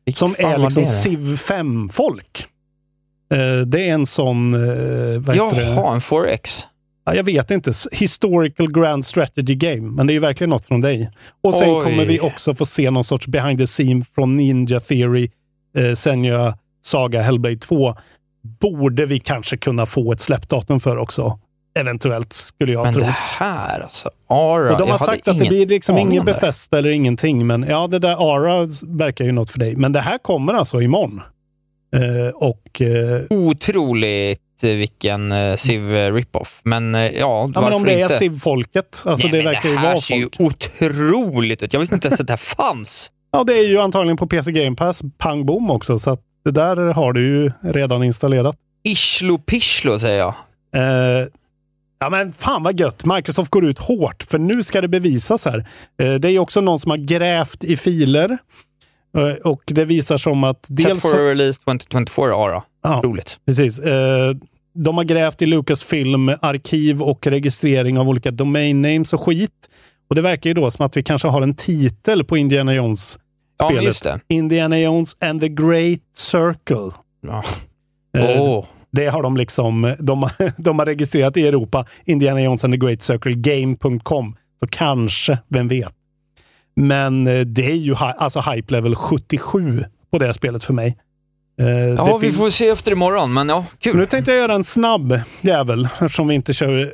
Vilket som är liksom Civ 5-folk. Det är en sån... en 4X. Jag vet inte. Historical Grand Strategy Game. Men det är ju verkligen något från dig. Och sen kommer vi också få se någon sorts behind the scene från Ninja Theory, Senua Saga Hellblade 2. Borde vi kanske kunna få ett släppdatum för också. Eventuellt skulle jag tro. Men det här alltså. Ara, och de har sagt att det blir liksom ingen Bethesda eller ingenting. Men ja, det där Ara verkar ju något för dig. Men det här kommer alltså imorgon. Otroligt vilken Civ ripoff. Men men om det är Civ-folket. Alltså nej, det verkar ju vara folk. Det här ser ju otroligt ut. Jag visste inte ens att det här fanns. Ja, det är ju antagligen på PC Game Pass. Pang boom också. Så att det där har du ju redan installerat. Ishlo pishlo säger jag. Ja men fan vad gött. Microsoft går ut hårt. För nu ska det bevisas här. Det är ju också någon som har grävt i filer. Och det visar som att... Dels for release 2024, Ara. Ja, roligt. Precis. De har grävt i Lucasfilm arkiv och registrering av olika domain names och skit. Och det verkar ju då som att vi kanske har en titel på Indiana Jones-spelet. Ja, just det. Indiana Jones and the Great Circle. Ja. Det har de liksom... De har registrerat i Europa. Indiana Jones and the Great Circle Game.com. Så kanske, vem vet. Men det är ju alltså hype level 77 på det här spelet för mig. Vi får se efter imorgon, men kul. Nu tänkte jag göra en snabb jävel eftersom vi inte kör.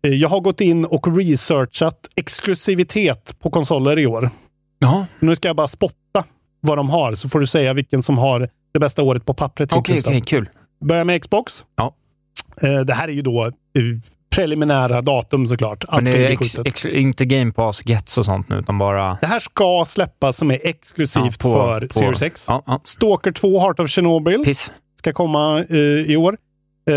Jag har gått in och researchat exklusivitet på konsoler i år. Ja. Så nu ska jag bara spotta vad de har, så får du säga vilken som har det bästa året på pappret. Okej, kul. Börja med Xbox. Ja. Det här är ju då... preliminära datum såklart. Men det är inte Game Pass Gets och sånt nu, utan bara... Det här ska släppas som är exklusivt för Series X. Stalker 2 Heart of Chernobyl ska komma i år.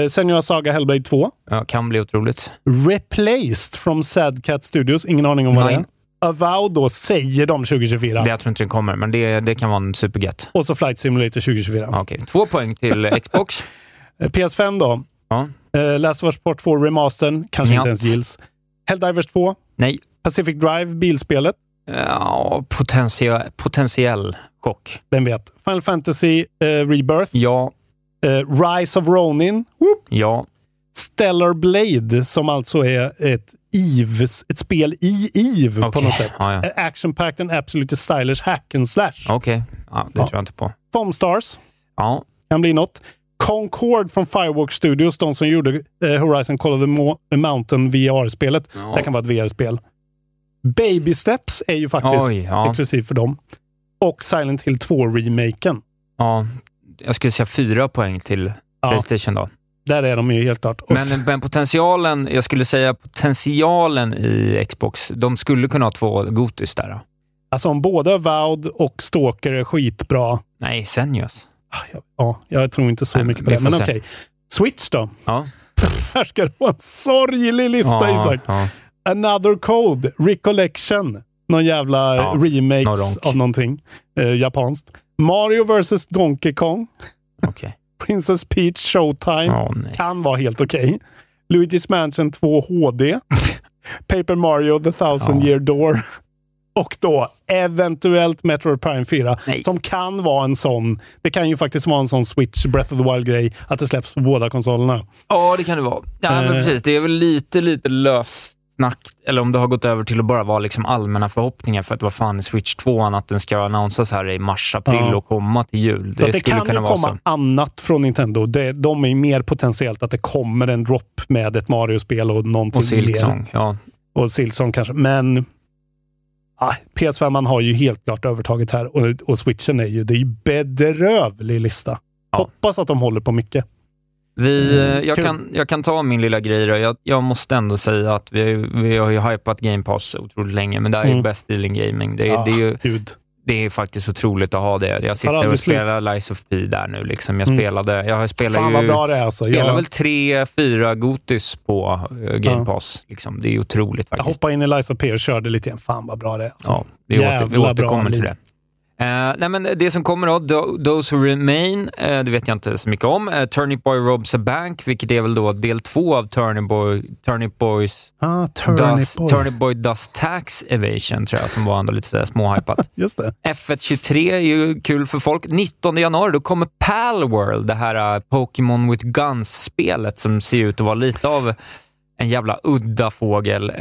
Senua Saga Hellblade 2. Ja, kan bli otroligt. Replaced from Sad Cat Studios. Ingen aning om vad det är. Avowed då säger de 2024. Det jag tror inte den kommer, men det kan vara en supergett. Och så Flight Simulator 2024. Okej, 2 poäng till Xbox. PS5 då. Ja. Last of Us Part 2 remastern kanske inte ens gills. Helldivers 2. Nej. Pacific Drive, bilspelet. Ja, potentiell chock. Vem vet. Final Fantasy Rebirth. Ja. Rise of Ronin. Whoop. Ja. Stellar Blade, som alltså är ett spel i EVE på något sätt. Ja, ja. Action-packed and absolutely stylish hack and slash. Tror jag inte på. Foam Stars. Ja. Kan bli något. Concord från Firewalk Studios, de som gjorde Horizon Call of the Mountain VR-spelet. Ja. Det kan vara ett VR-spel. Baby Steps är ju faktiskt exklusivt för dem. Och Silent Hill 2-remaken. Ja, jag skulle säga 4 poäng till PlayStation då. Där är de ju helt klart. Men potentialen, jag skulle säga potentialen i Xbox, de skulle kunna ha 2 gotis där. Alltså om både Vowd och Stalker är skitbra. Nej, Senjus. Ja, jag tror inte så mycket på det. Men okej. Switch då? Ja. Här ska det vara en sorglig lista, Isak. Ja. Another Code, Recollection. Någon jävla remakes av någonting. Japanskt. Mario vs. Donkey Kong. Princess Peach Showtime. Kan vara helt okej. Luigi's Mansion 2 HD. Paper Mario The Thousand Year Door. Och då eventuellt Metroid Prime 4. Nej. Som kan vara en sån... Det kan ju faktiskt vara en sån Switch Breath of the Wild-grej. Att det släpps på båda konsolerna. Ja, det kan det vara. Ja, men precis. Det är väl lite löfsnack. Eller om det har gått över till att bara vara liksom allmänna förhoppningar. För att vad fan är Switch 2 att den ska annonsas här i mars-april och komma till jul. Så det skulle kan ju komma annat från Nintendo. De är mer potentiellt att det kommer en drop med ett Mario-spel och någonting mer. Och Silksong kanske. Men... PS5 har ju helt klart övertaget här. Och Switchen är ju, det är ju bedrövlig lista. Ja. Hoppas att de håller på mycket. Jag kan ta min lilla grej då. Jag måste ändå säga att vi har ju hypat Game Pass otroligt länge. Men det är ju best deal in gaming. Det är faktiskt otroligt att ha det. Jag sitter och spelar Lies of P där nu. Liksom. Jag spelar väl 3-4 gotis på Game Pass. Liksom. Det är otroligt faktiskt. Jag hoppade in i Lies of P och körde lite igen. Fan vad bra det är. Alltså. Ja, vi återkommer till det. Nej, men det som kommer då, Those Who Remain, det vet jag inte så mycket om. Turnip Boy Robs a Bank, vilket är väl då del 2 av Turnip Boy Does Tax Evasion, tror jag, som var ändå lite sådär småhypat. Just det. F123 är ju kul för folk. 19 januari då kommer Palworld, det här Pokémon with Guns-spelet som ser ut att vara lite av en jävla udda fågel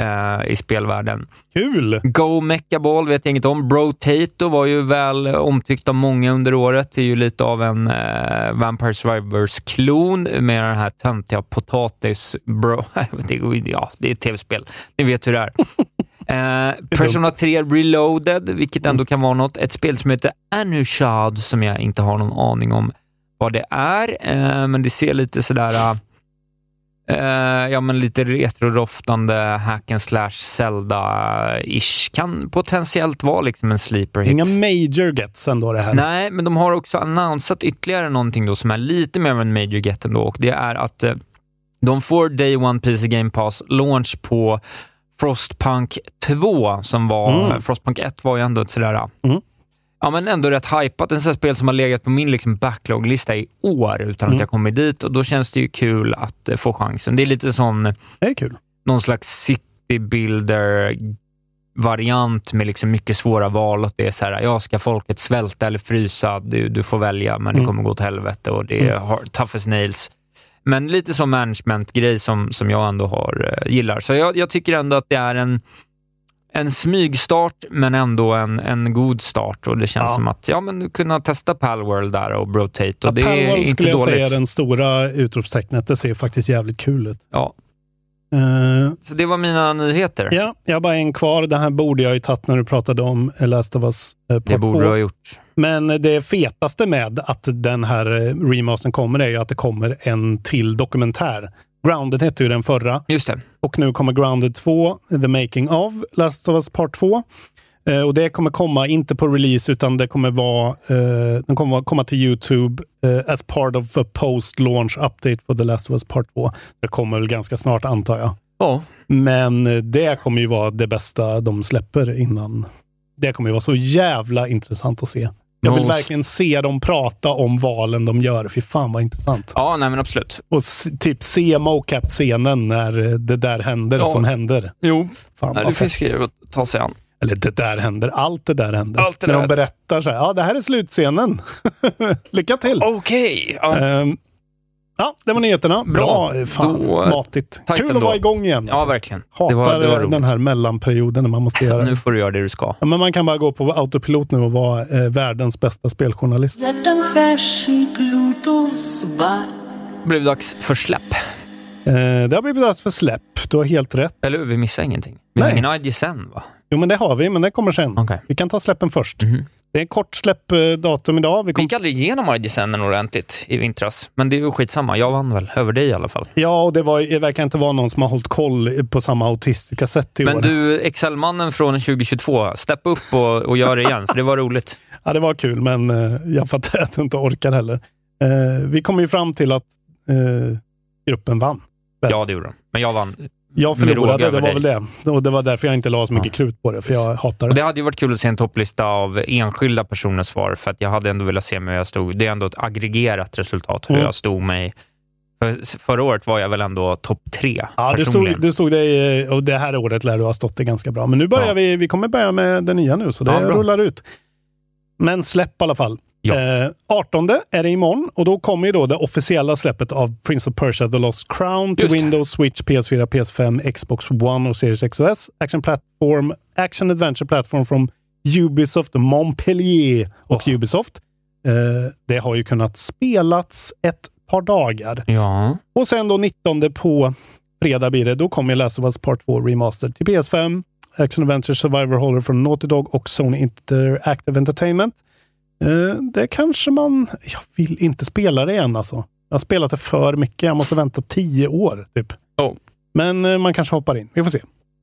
i spelvärlden. Kul! Go Mechaball vet jag inget om. Brotato var ju väl omtyckt av många under året. Det är ju lite av en Vampire Survivors-klon med den här töntiga potatis. Det är tv-spel. Ni vet hur det är. Persona 3 Reloaded, vilket ändå kan vara något. Ett spel som heter Anushad, som jag inte har någon aning om vad det är. Men det ser lite sådär... men lite retroroftande hack and slash Zelda-ish kan potentiellt vara liksom en sleeper hit. Inga major gets ändå det här. Nej, men de har också annonsat ytterligare någonting då som är lite mer än en major get ändå, och det är att de får Day One PC Game Pass launch på Frostpunk 2 som var, Frostpunk 1 var ju ändå ett sådär ja, men ändå rätt hypat. En sån spel som har legat på min liksom backlog-lista i år utan att jag kommit dit. Och då känns det ju kul att få chansen. Det är lite sån... Det är kul. Någon slags citybuilder-variant med liksom mycket svåra val. Och det är så här, ja, ska folket svälta eller frysa? Du får välja, men det kommer gå åt helvete. Och det är tough as nails. Men lite som management-grej som jag ändå gillar. Så jag tycker ändå att det är en smygstart, men ändå en god start. Och det känns som att men kunna testa Palworld där och Brotate. Och det är inte dåligt. Skulle jag säga den stora utropstecknet. Det ser faktiskt jävligt kul ut. Ja. Så det var mina nyheter. Ja, jag har bara en kvar. Det här borde jag ju tagit när du pratade om Last of Us Part 2. Det borde du ha gjort. Men det fetaste med att den här remastern kommer är ju att det kommer en till dokumentär. Grounded hette ju den förra. Just det. Och nu kommer Grounded 2, The Making of Last of Us Part 2. Och det kommer komma, inte på release, utan det kommer vara, den kommer komma till YouTube as part of a post-launch update for The Last of Us Part 2. Det kommer väl ganska snart, antar jag. Ja. Men det kommer ju vara det bästa de släpper innan. Det kommer ju vara så jävla intressant att se. Jag vill verkligen se dem prata om valen de gör. Fy fan vad intressant. Ja, nej men absolut. Och typ se mocap-scenen när det där händer som händer. Jo, fan, nej, det finns grejer att ta sig an. Eller det där händer, allt det där händer. Allt det där. När de berättar så här, det här är slutscenen. Lycka till. Okej. Okay. Det var nyheterna. Bra. Fan, matigt. Kul att vara igång igen. Alltså. Ja, verkligen. Hatar det var den här mellanperioden när man måste göra det. Nu får du göra det du ska. Ja, men man kan bara gå på autopilot nu och vara världens bästa speljournalist. Det blev dags för släpp. Det har blivit dags för släpp. Du har helt rätt. Eller vi missar ingenting. Vi har ingen ID sen, va? Jo, men det har vi, men det kommer sen. Okay. Vi kan ta släppen först. Mm-hmm. Det är en kort släppdatum idag. Vi gick aldrig igenom IGCN ordentligt i vintras. Men det är ju skitsamma. Jag vann väl över dig i alla fall. Ja, och det verkar inte vara någon som har hållit koll på samma autistiska sätt i år. Men du, Excel-mannen från 2022. Steppa upp och gör det igen, för det var roligt. Ja, det var kul, men jag fattar att du inte orkar heller. Vi kom ju fram till att gruppen vann. Väl? Ja, det gjorde de. Men jag vann. Jag förlorade, det var väl det. Och det var därför jag inte la så mycket krut på det, för jag hatar det. Och det hade ju varit kul att se en topplista av enskilda personers svar, för att jag hade ändå velat se hur jag stod. Det är ändå ett aggregerat resultat, hur jag stod mig. Förra året var jag väl ändå topp 3 personligen. Ja, du stod dig, och det här året lär du ha stått det ganska bra. Men nu börjar vi kommer börja med det nya nu, så det rullar ut. Men släpp i alla fall. Ja. 18:e är det imorgon, och då kommer ju då det officiella släppet av Prince of Persia The Lost Crown till Windows, Switch, PS4, PS5, Xbox One och Series X och S. Action Adventure Platform från Ubisoft Montpellier och Ubisoft. Det har ju kunnat spelats ett par dagar. Ja. Och sen då 19:e på fredag blir det, då kommer Last of Us Part 2 Remastered till PS5, Action Adventure Survivor håller från Naughty Dog och Sony Interactive Entertainment. Det kanske man... Jag vill inte spela det igen alltså. Jag har spelat det för mycket. Jag måste vänta 10 år typ. Oh. Men man kanske hoppar in. Vi får se.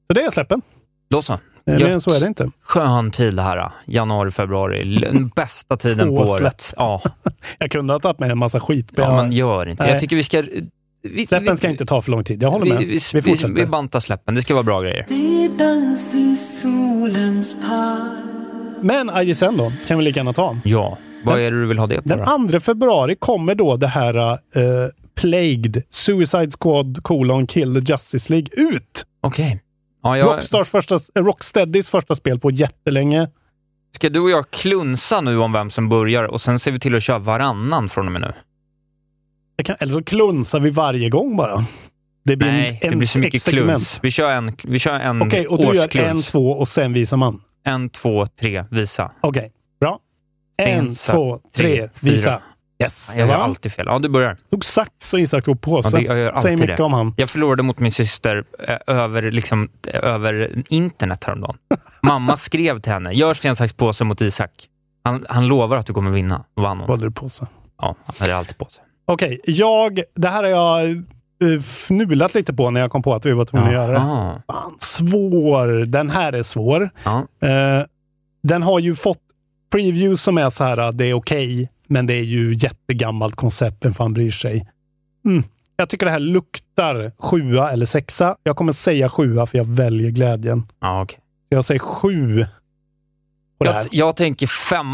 Så det är släppen. Då så. Men så är det inte. Skön tid det här. Januari, februari. Bästa tiden på året. Ja. Jag kunde ha tagit med en massa skit. Ja, man gör inte. Nej. Jag tycker vi ska... släppen ska inte ta för lång tid. Jag håller med. Vi fortsätter. Vi bantar släppen. Det ska vara bra grejer. Men IGN då? Kan vi lika gärna ta? Ja. Vad är det du vill ha det på? Den 2 februari kommer då det här Plagued Suicide Squad Kill the Justice League ut. Okej. Okay. Ja, Rocksteadys första spel på jättelänge. Ska du och jag klunsa nu om vem som börjar och sen ser vi till att köra varannan från och med nu? Eller så klunsar vi varje gång bara. Det blir det blir så mycket kluns. Vi kör en Okej, och du gör 1, 2 och sen visar man. 1, 2, 3, visa. Okej, bra. 1, 2, 3, visa. Yes. Jag gör alltid fel. Ja, du börjar. Tog sax och Isak tog påsen. Ja, jag säg mycket det om han. Jag förlorade mot min syster över internet häromdagen. Mamma skrev till henne. Gör sten, sax, påse mot Isak. Han lovar att du kommer vinna. Vann hon. Valde du påse? Ja, han hade alltid påse. Okej, det här har jag fnulat lite på när jag kom på att vi var tvungna att göra det. Fan, svår. Den här är svår. Den har ju fått previews som är så här, det är okej. Men det är ju jättegammalt koncept, vem fan bryr sig. Jag tycker det här luktar 7 eller 6. Jag kommer säga 7 för jag väljer glädjen. Ah, okay. Jag säger 7. Jag tänker 5,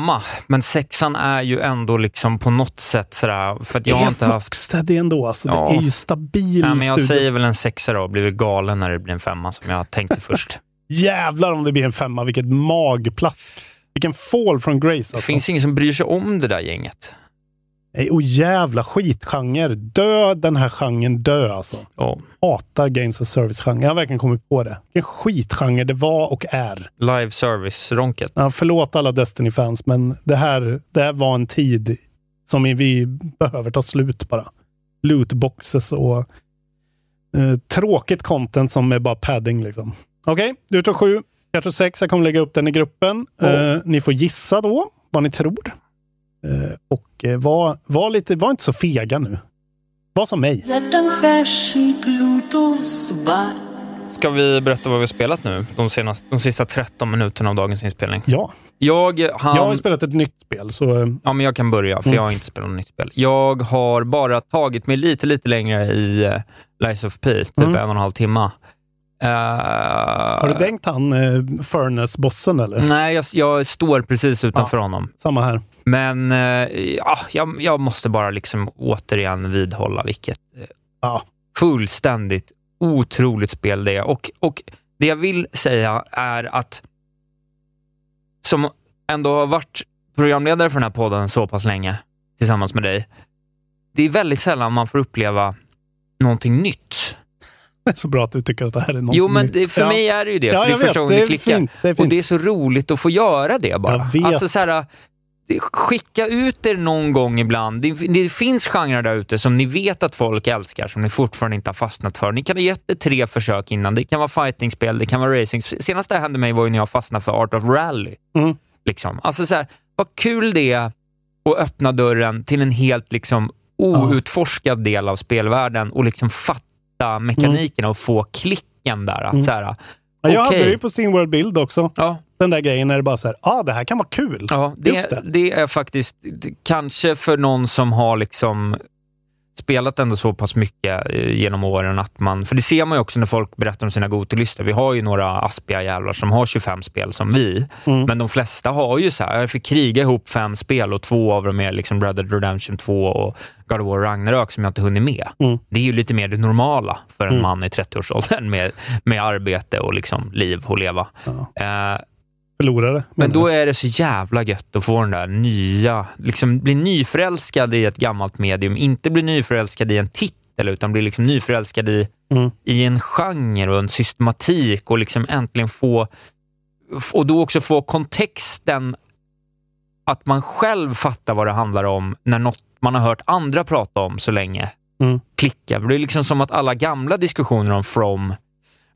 men 6 är ju ändå liksom på något sätt sådär, för att jag har inte haft det ändå, alltså det är ju stabil. Ja, men jag säger väl en 6 då, blir galen när det blir en 5 som jag tänkte först. Jävlar om det blir en 5, vilket magplask. Vilken fall från Grace. Alltså. Det finns ingen som bryr sig om det där gänget. Nej, och jävla skitgenre. Dö den här genren, dö alltså. Oh. Hatar games and service-genren. Jag har verkligen kommit på det. Vilken skitgenre det var och är. Live service-ronket. Ja, förlåt alla Destiny-fans, men det här var en tid som vi behöver ta slut bara. Lootboxes och tråkigt content som är bara padding liksom. Okej, du tar 7. Jag tror 6, jag kommer lägga upp den i gruppen. Ni får gissa då vad ni tror. Och var inte så fega nu. Var som mig. Ska vi berätta vad vi har spelat nu? De sista 13 minuterna av dagens inspelning. Ja. Jag har spelat ett nytt spel. Så... Ja, men jag kan börja, för jag har inte spelat något nytt spel. Jag har bara tagit mig lite längre i Lies of P. Typ 1,5 timmar. Har du tänkt han Furnace-bossen eller? Nej, jag står precis utanför honom. Samma här. Men jag måste bara liksom återigen vidhålla vilket fullständigt otroligt spel det är. Och det jag vill säga är att, som ändå har varit programledare för den här podden så pass länge tillsammans med dig, det är väldigt sällan man får uppleva någonting nytt. Det är så bra att du tycker att det här är någonting. Jo, men för mig är det ju det. För det är första gången du klickar. Fint. Och det är så roligt att få göra det bara. Alltså så här, skicka ut er någon gång ibland. Det finns genrer där ute som ni vet att folk älskar, som ni fortfarande inte har fastnat för. Ni kan ha gett 3 försök innan. Det kan vara fightingspel, det kan vara racing. Senast det hände mig var ju när jag fastnade för Art of Rally. Liksom. Alltså så här, vad kul det är att öppna dörren till en helt liksom outforskad del av spelvärlden och liksom fatta mekanikerna och få klicken där att så här, jag hade det ju på Steam World Build också. Ja. Den där grejen är det bara så här, det här kan vara kul. Ja, det är faktiskt kanske för någon som har liksom spelat ändå så pass mycket genom åren att man, för det ser man ju också när folk berättar om sina gotelistor. Vi har ju några aspiga jävlar som har 25 spel som vi, men de flesta har ju så här, jag fick kriga ihop 5 spel och 2 av dem är liksom Red Dead Redemption 2 och God of War Ragnarök som jag inte hunnit med. Det är ju lite mer det normala för en man i 30-årsåldern med arbete och liksom liv och leva. Förlorare. Men då är det så jävla gött att få den där nya, liksom bli nyförälskad i ett gammalt medium, inte bli nyförälskad i en titel utan bli liksom nyförälskad i en genre och en systematik och liksom äntligen få, och då också få kontexten att man själv fattar vad det handlar om när något man har hört andra prata om så länge klickar. Det är liksom som att alla gamla diskussioner om From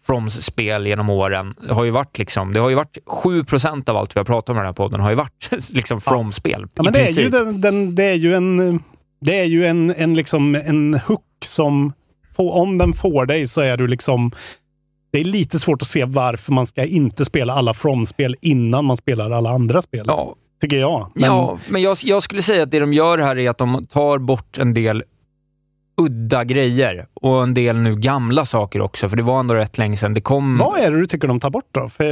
From-spel genom åren har ju varit liksom, det har ju varit 7% av allt vi har pratat om i den här podden har ju varit liksom From-spel. Ja, men det är ju en liksom en hook som om den får dig så är du liksom, det är lite svårt att se varför man ska inte spela alla From-spel innan man spelar alla andra spel. Ja, tycker jag. Men... Ja, men jag skulle säga att det de gör här är att de tar bort en del udda grejer och en del nu gamla saker också, för det var ändå rätt länge sedan det kom... Vad är det du tycker de tar bort då? För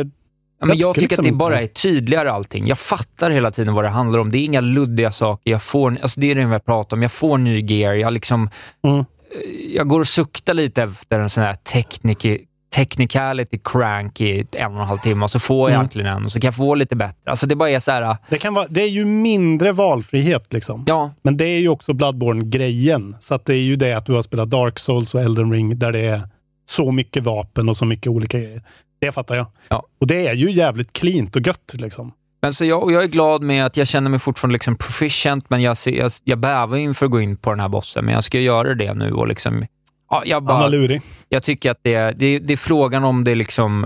jag tycker liksom... att det bara är tydligare allting. Jag fattar hela tiden vad det handlar om. Det är inga luddiga saker. Jag får, alltså det är det jag pratar om. Jag får ny gear. Jag liksom... Jag går och suktar lite efter en sån här technicality crank i 1,5 timmar, så får jag egentligen en och så kan jag få lite bättre. Alltså det bara är så här... Det är ju mindre valfrihet liksom. Ja. Men det är ju också Bloodborne-grejen. Så att det är ju det att du har spelat Dark Souls och Elden Ring där det är så mycket vapen och så mycket olika grejer. Det fattar jag. Ja. Och det är ju jävligt cleant och gött liksom. Men så jag är glad med att jag känner mig fortfarande liksom proficient, men jag bävar inför att gå in på den här bossen, men jag ska göra det nu och liksom... Ja, jag tycker att det är frågan om det liksom...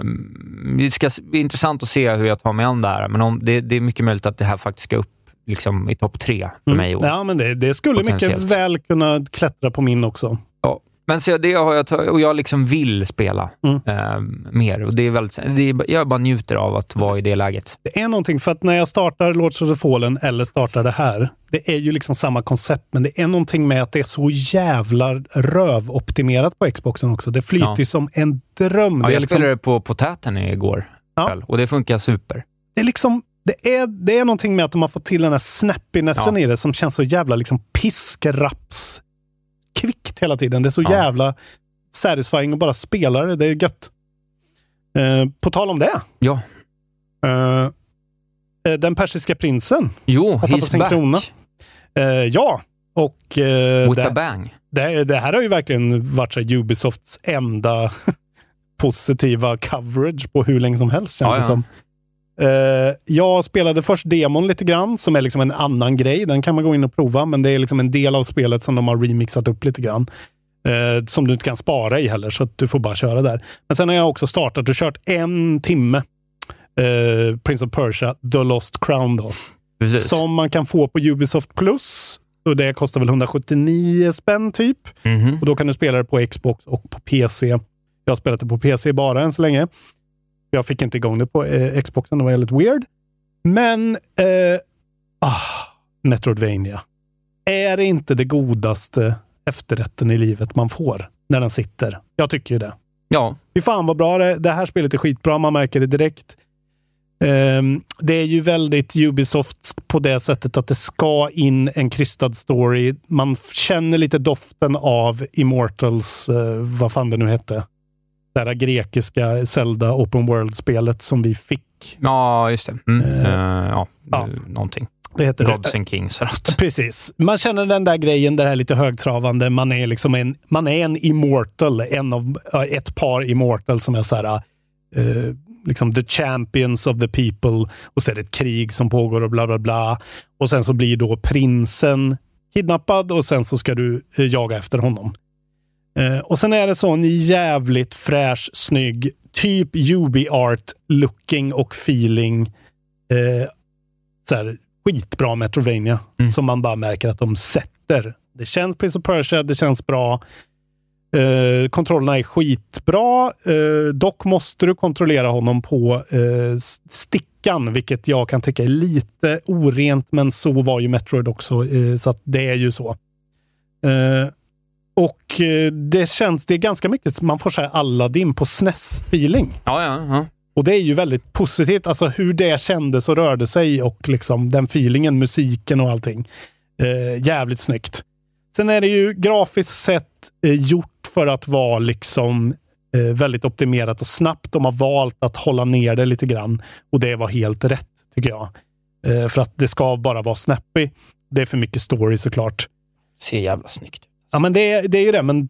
Det är intressant att se hur jag tar mig an det här. Men det är mycket möjligt att det här faktiskt ska upp liksom, i topp 3 för mig. Ja, men det skulle mycket väl kunna klättra på min också. Ja, men så det har och jag liksom vill spela mer. Och det är väldigt, jag bara njuter av att vara i det läget. Det är någonting, för att när jag startar Lords of the Fallen eller startar det här, det är ju liksom samma koncept, men det är någonting med att det är så jävlar rövoptimerat på Xboxen också. Det flyter ju som en dröm. Ja, jag spelade på täten igår kväll, och det funkar super. Det är liksom... Det är någonting med att de har fått till den här snappinnessen i det som känns så jävla liksom piskraps kvickt hela tiden. Det är så jävla satisfying att bara spela det. Det är gött. På tal om det. Ja. Den persiska prinsen. Jo, he's back. Krona. Ja. Och... With a bang. Det här har ju verkligen varit så Ubisofts enda positiva coverage på hur länge som helst, känns det som. Jag spelade först demon lite grann, som är liksom en annan grej. Den kan man gå in och prova, men det är liksom en del av spelet som de har remixat upp lite grann, som du inte kan spara i heller, så att du får bara köra där. Men sen har jag också startat och kört 1 timme Prince of Persia The Lost Crown då. Precis. Som man kan få på Ubisoft Plus, och det kostar väl 179 spänn typ. Och då kan du spela det på Xbox och på PC. Jag har spelat det på PC bara än så länge. Jag fick inte igång det på Xboxen, det var väldigt weird. Men Metroidvania är inte det godaste efterrätten i livet man får när den sitter. Jag tycker ju det. Ja. Fy fan vad bra det här spelet är skitbra, man märker det direkt. Det är ju väldigt Ubisoft på det sättet att det ska in en krystad story. Man känner lite doften av Immortals, vad fan det nu hette. Det här grekiska Zelda Open World-spelet som vi fick. Ja, just det. Någonting. Det heter Gods and Kings. Precis. Man känner den där grejen, det här lite högtravande. Man är liksom en immortal. Ett par immortal som är så här liksom the champions of the people. Och så är det ett krig som pågår och bla bla bla. Och sen så blir då prinsen kidnappad och sen så ska du jaga efter honom. Och sen är det sån jävligt fräsch, snygg, typ UbiArt-looking och feeling såhär skitbra Metroidvania som man bara märker att de sätter. Det känns Prince of Persia, det känns bra. Kontrollerna är skitbra. Dock måste du kontrollera honom på stickan, vilket jag kan tycka är lite orent, men så var ju Metroid också, så att det är ju så. Och det är ganska mycket, man får säga Aladdin på SNES-feeling. Ja. Och det är ju väldigt positivt, alltså hur det kändes och rörde sig och liksom den feelingen, musiken och allting. Jävligt snyggt. Sen är det ju grafiskt sett gjort för att vara liksom väldigt optimerat och snabbt. De har valt att hålla ner det lite grann och det var helt rätt tycker jag. För att det ska bara vara snappy. Det är för mycket story såklart. Ser jävla snyggt. Ja, men det är ju det, men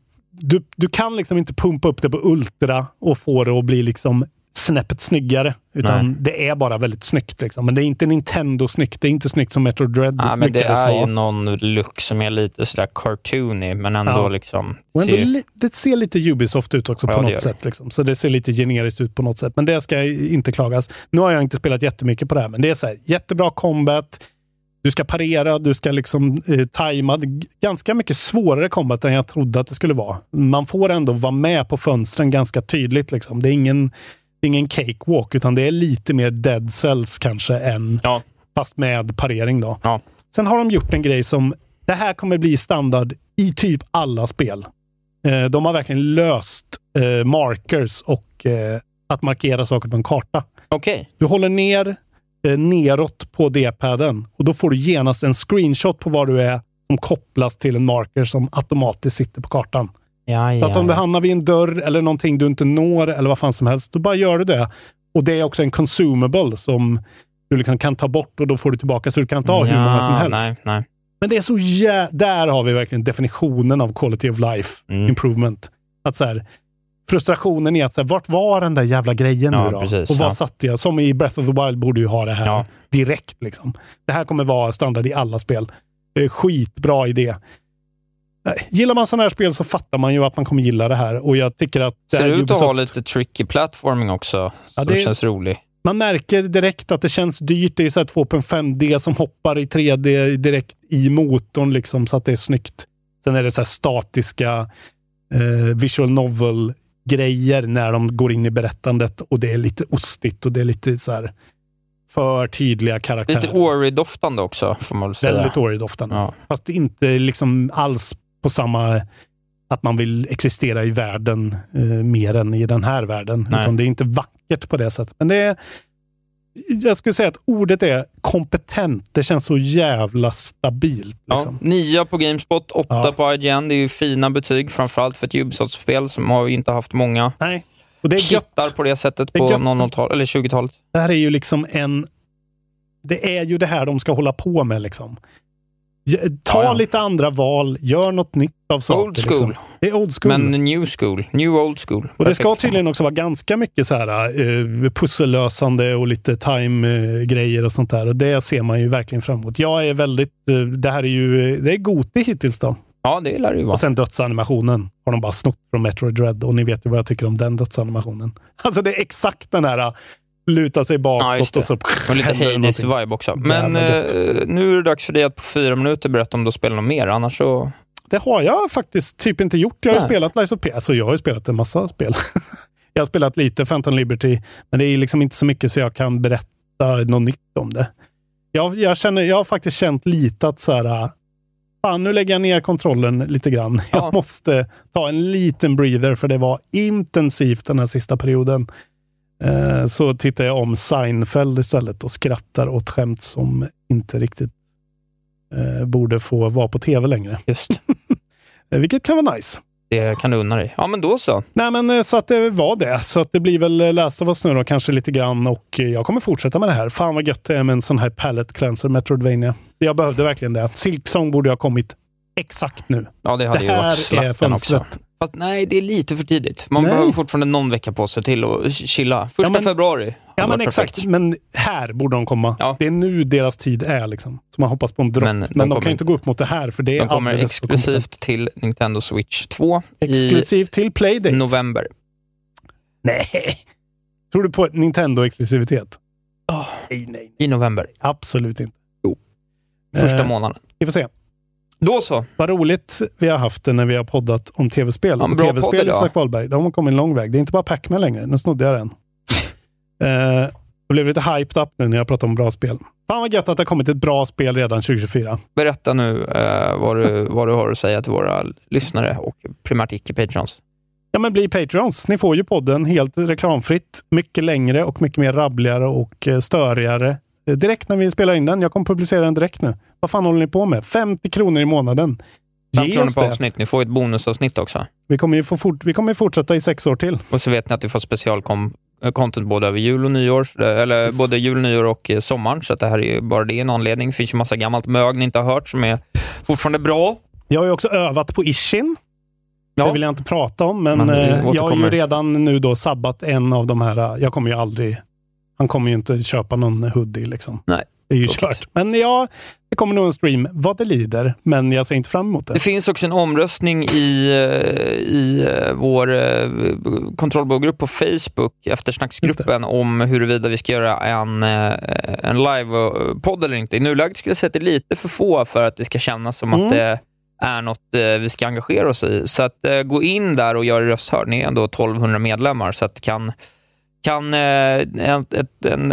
du kan liksom inte pumpa upp det på ultra och få det att bli liksom snäppet snyggare, utan det är bara väldigt snyggt liksom. Men det är inte Nintendo-snyggt, det är inte snyggt som Metroid Dread. Ja, men det är ju någon look som är lite sådär cartoony, men ändå liksom... Och ändå det ser lite Ubisoft ut också på något sätt liksom. Så det ser lite generiskt ut på något sätt, men det ska inte klagas. Nu har jag inte spelat jättemycket på det här, men det är så här, jättebra combat, du ska parera, du ska liksom tajma. Ganska mycket svårare combat än jag trodde att det skulle vara. Man får ändå vara med på fönstren ganska tydligt liksom. Det är ingen cakewalk, utan det är lite mer dead cells kanske än fast med parering då. Ja. Sen har de gjort en grej som, det här kommer bli standard i typ alla spel. De har verkligen löst markers och att markera saker på en karta. Okay. Du håller neråt på D-padden och då får du genast en screenshot på var du är som kopplas till en marker som automatiskt sitter på kartan. Så att om du hamnar vid en dörr eller någonting du inte når eller vad fan som helst, då bara gör du det. Och det är också en consumable som du liksom kan ta bort och då får du tillbaka, så du kan ta hur många som helst. Nej. Men det är så där har vi verkligen definitionen av quality of life improvement. Att så här, frustrationen är att så här, vart var den där jävla grejen nu då? Precis, och var satt jag? Som i Breath of the Wild borde ju ha det här direkt liksom. Det här kommer vara standard i alla spel. Skitbra idé. Gillar man sådana här spel så fattar man ju att man kommer gilla det här. Och jag tycker att... Det ser ut att ha lite tricky platforming också. Ja, det känns roligt. Man märker direkt att det känns dyrt. Det är så här 2.5D som hoppar i 3D direkt i motorn liksom, så att det är snyggt. Sen är det så här statiska visual novel grejer när de går in i berättandet, och det är lite ostigt och det är lite så här för tydliga karaktärer. Lite Ori-doftande också, får man väl säga. Väldigt Ori-doftande. Ja. Fast inte liksom alls på samma att man vill existera i världen mer än i den här världen. Nej. Utan det är inte vackert på det sättet. Men det är, jag skulle säga att ordet är kompetent. Det känns så jävla stabilt. Liksom. 9 på GameSpot, 8 på IGN. Det är ju fina betyg, framförallt för ett Ubisoft-spel som har ju inte haft många. Nej. Och det är gött på det sättet på 00-talet eller 20-talet. Det här är ju liksom det är ju det här de ska hålla på med liksom. Ta lite andra val, gör något nytt av saker. Old school. Liksom. Det är old school. Men new school, new old school. Och det ska tydligen också vara ganska mycket så här pussellösande och lite time-grejer och sånt där. Och det ser man ju verkligen framåt. Jag är väldigt, det här är ju, det är Goti hittills då. Ja, det lär det ju vara. Och sen dödsanimationen har de bara snott från Metroid Dread, och ni vet ju vad jag tycker om den dödsanimationen. Alltså det är exakt den här luta sig bakåt och så. Och lite Hades-vibe också. Men nu är det dags för dig att på 4 minuter berätta om du spelar något mer, annars så... Det har jag faktiskt typ inte gjort. Jag har ju spelat Lies of P. Alltså jag har ju spelat en massa spel. Jag har spelat lite Phantom Liberty, men det är liksom inte så mycket så jag kan berätta något nytt om det. Jag har faktiskt känt lite att så här... Fan, nu lägger jag ner kontrollen lite grann. Jag måste ta en liten breather, för det var intensivt den här sista perioden. Så tittar jag om Seinfeld istället och skrattar åt skämt som inte riktigt borde få vara på tv längre. Just. Vilket kan vara nice. Det kan du unna dig. Ja, men då så. Nej, men så att det var det. Så att det blir väl Last of Us nu då, kanske lite grann. Och jag kommer fortsätta med det här. Fan vad gött det är med en sån här palette cleanser, Metroidvania. Jag behövde verkligen det. Silksong borde ha kommit exakt nu. Ja, det hade det ju varit släppen också. Fast nej, det är lite för tidigt. Man behöver fortfarande någon vecka på sig till och chilla. Första februari. Ja, men exakt. Perfekt. Men här borde de komma. Ja. Det är nu deras tid är liksom. Så man hoppas på en dropp. Men de kan inte gå upp mot det här, för det är de kommer exklusivt till Nintendo Switch 2. Exklusivt till Playdate. November. Nej. Tror du på Nintendo-exklusivitet? Oh, nej. I november. Absolut inte. Jo. Första månaden. Vi får se. Då så. Vad roligt vi har haft det när vi har poddat om tv-spel. Ja, och tv-spel, Isak Wahlberg, de har kommit en lång väg. Det är inte bara Pac-Man längre, nu snodde jag den. Jag blev lite hyped up nu när jag pratar om bra spel. Fan vad gött att det har kommit ett bra spel redan 2024. Berätta nu vad du har att säga till våra lyssnare och primärt icke-patrons. Ja, men bli patrons. Ni får ju podden helt reklamfritt. Mycket längre och mycket mer rabbligare och störigare. Direkt när vi spelar in den. Jag kommer publicera den direkt nu. Vad fan håller ni på med? 50 kronor i månaden. 5 kronor på avsnitt. Ni får ett bonusavsnitt också. Vi kommer ju fortsätta i 6 år till. Och så vet ni att vi får specialcontent både över jul och nyår. Eller både jul, nyår och sommaren. Så att det här är ju bara det en anledning. Det finns ju massa gammalt mög ni inte har hört som är fortfarande bra. Jag har ju också övat på Ishin. Ja. Det vill jag inte prata om, men jag har ju redan nu då sabbat en av de här. Jag kommer ju aldrig... Han kommer ju inte köpa någon hoodie liksom. Nej. Det är ju kört. Men ja, det kommer nog en stream vad det lider, men jag ser inte fram emot det. Det finns också en omröstning i vår kontrollbehov-grupp på Facebook, eftersnacksgruppen, om huruvida vi ska göra en live-podd eller inte. I nuläget skulle jag säga att det är lite för få för att det ska kännas som att det är något vi ska engagera oss i. Så att gå in där och göra rösthörd. Ni är ändå 1200 medlemmar, så att kan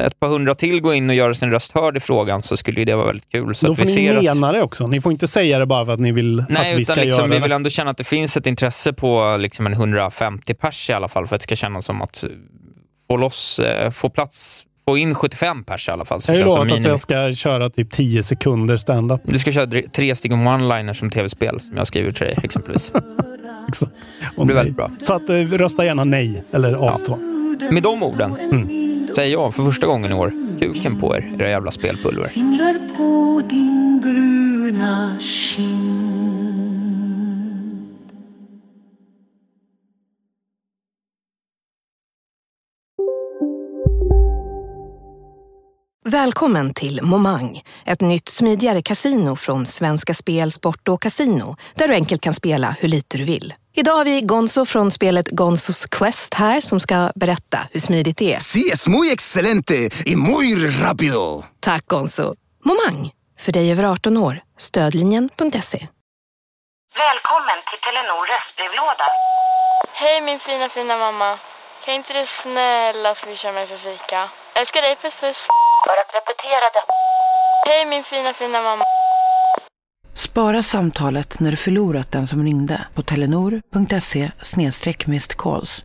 ett par hundra till gå in och göra sin röst hörd i frågan, så skulle ju det vara väldigt kul. Så då får ni mena det också. Ni får inte säga det bara för att ni vill. Nej, att vi ska liksom, göra det. Nej, vi vill ändå känna att det finns ett intresse på liksom en 150 pers i alla fall, för att det ska kännas som att få in 75 pers i alla fall. Så jag har lovat att jag ska köra typ 10 sekunder stand-up. Du ska köra 3 stycken one-liners som tv-spel som jag skriver till dig, exempelvis. Det blir väldigt bra. Så att rösta gärna nej, eller avstå. Ja. Med de orden säger jag för första gången i år: kuken på er, era jävla spelpulver. Fingrar på din bruna kind. Välkommen till Momang, ett nytt smidigare kasino från Svenska Spel, Sport och Casino, där du enkelt kan spela hur lite du vill. Idag har vi Gonzo från spelet Gonzos Quest här som ska berätta hur smidigt det är. Sí, es muy excelente y muy rápido. Tack Gonzo. Momang, för dig över 18 år. Stödlinjen.se. Välkommen till Telenor röstbrevlåda. Hej min fina mamma. Kan inte du snälla swisha mig för fika? Älskar dig, puss puss. För att repetera det. Hej min fina mamma. Spara samtalet när du förlorat den som ringde på telenor.se/mistcalls.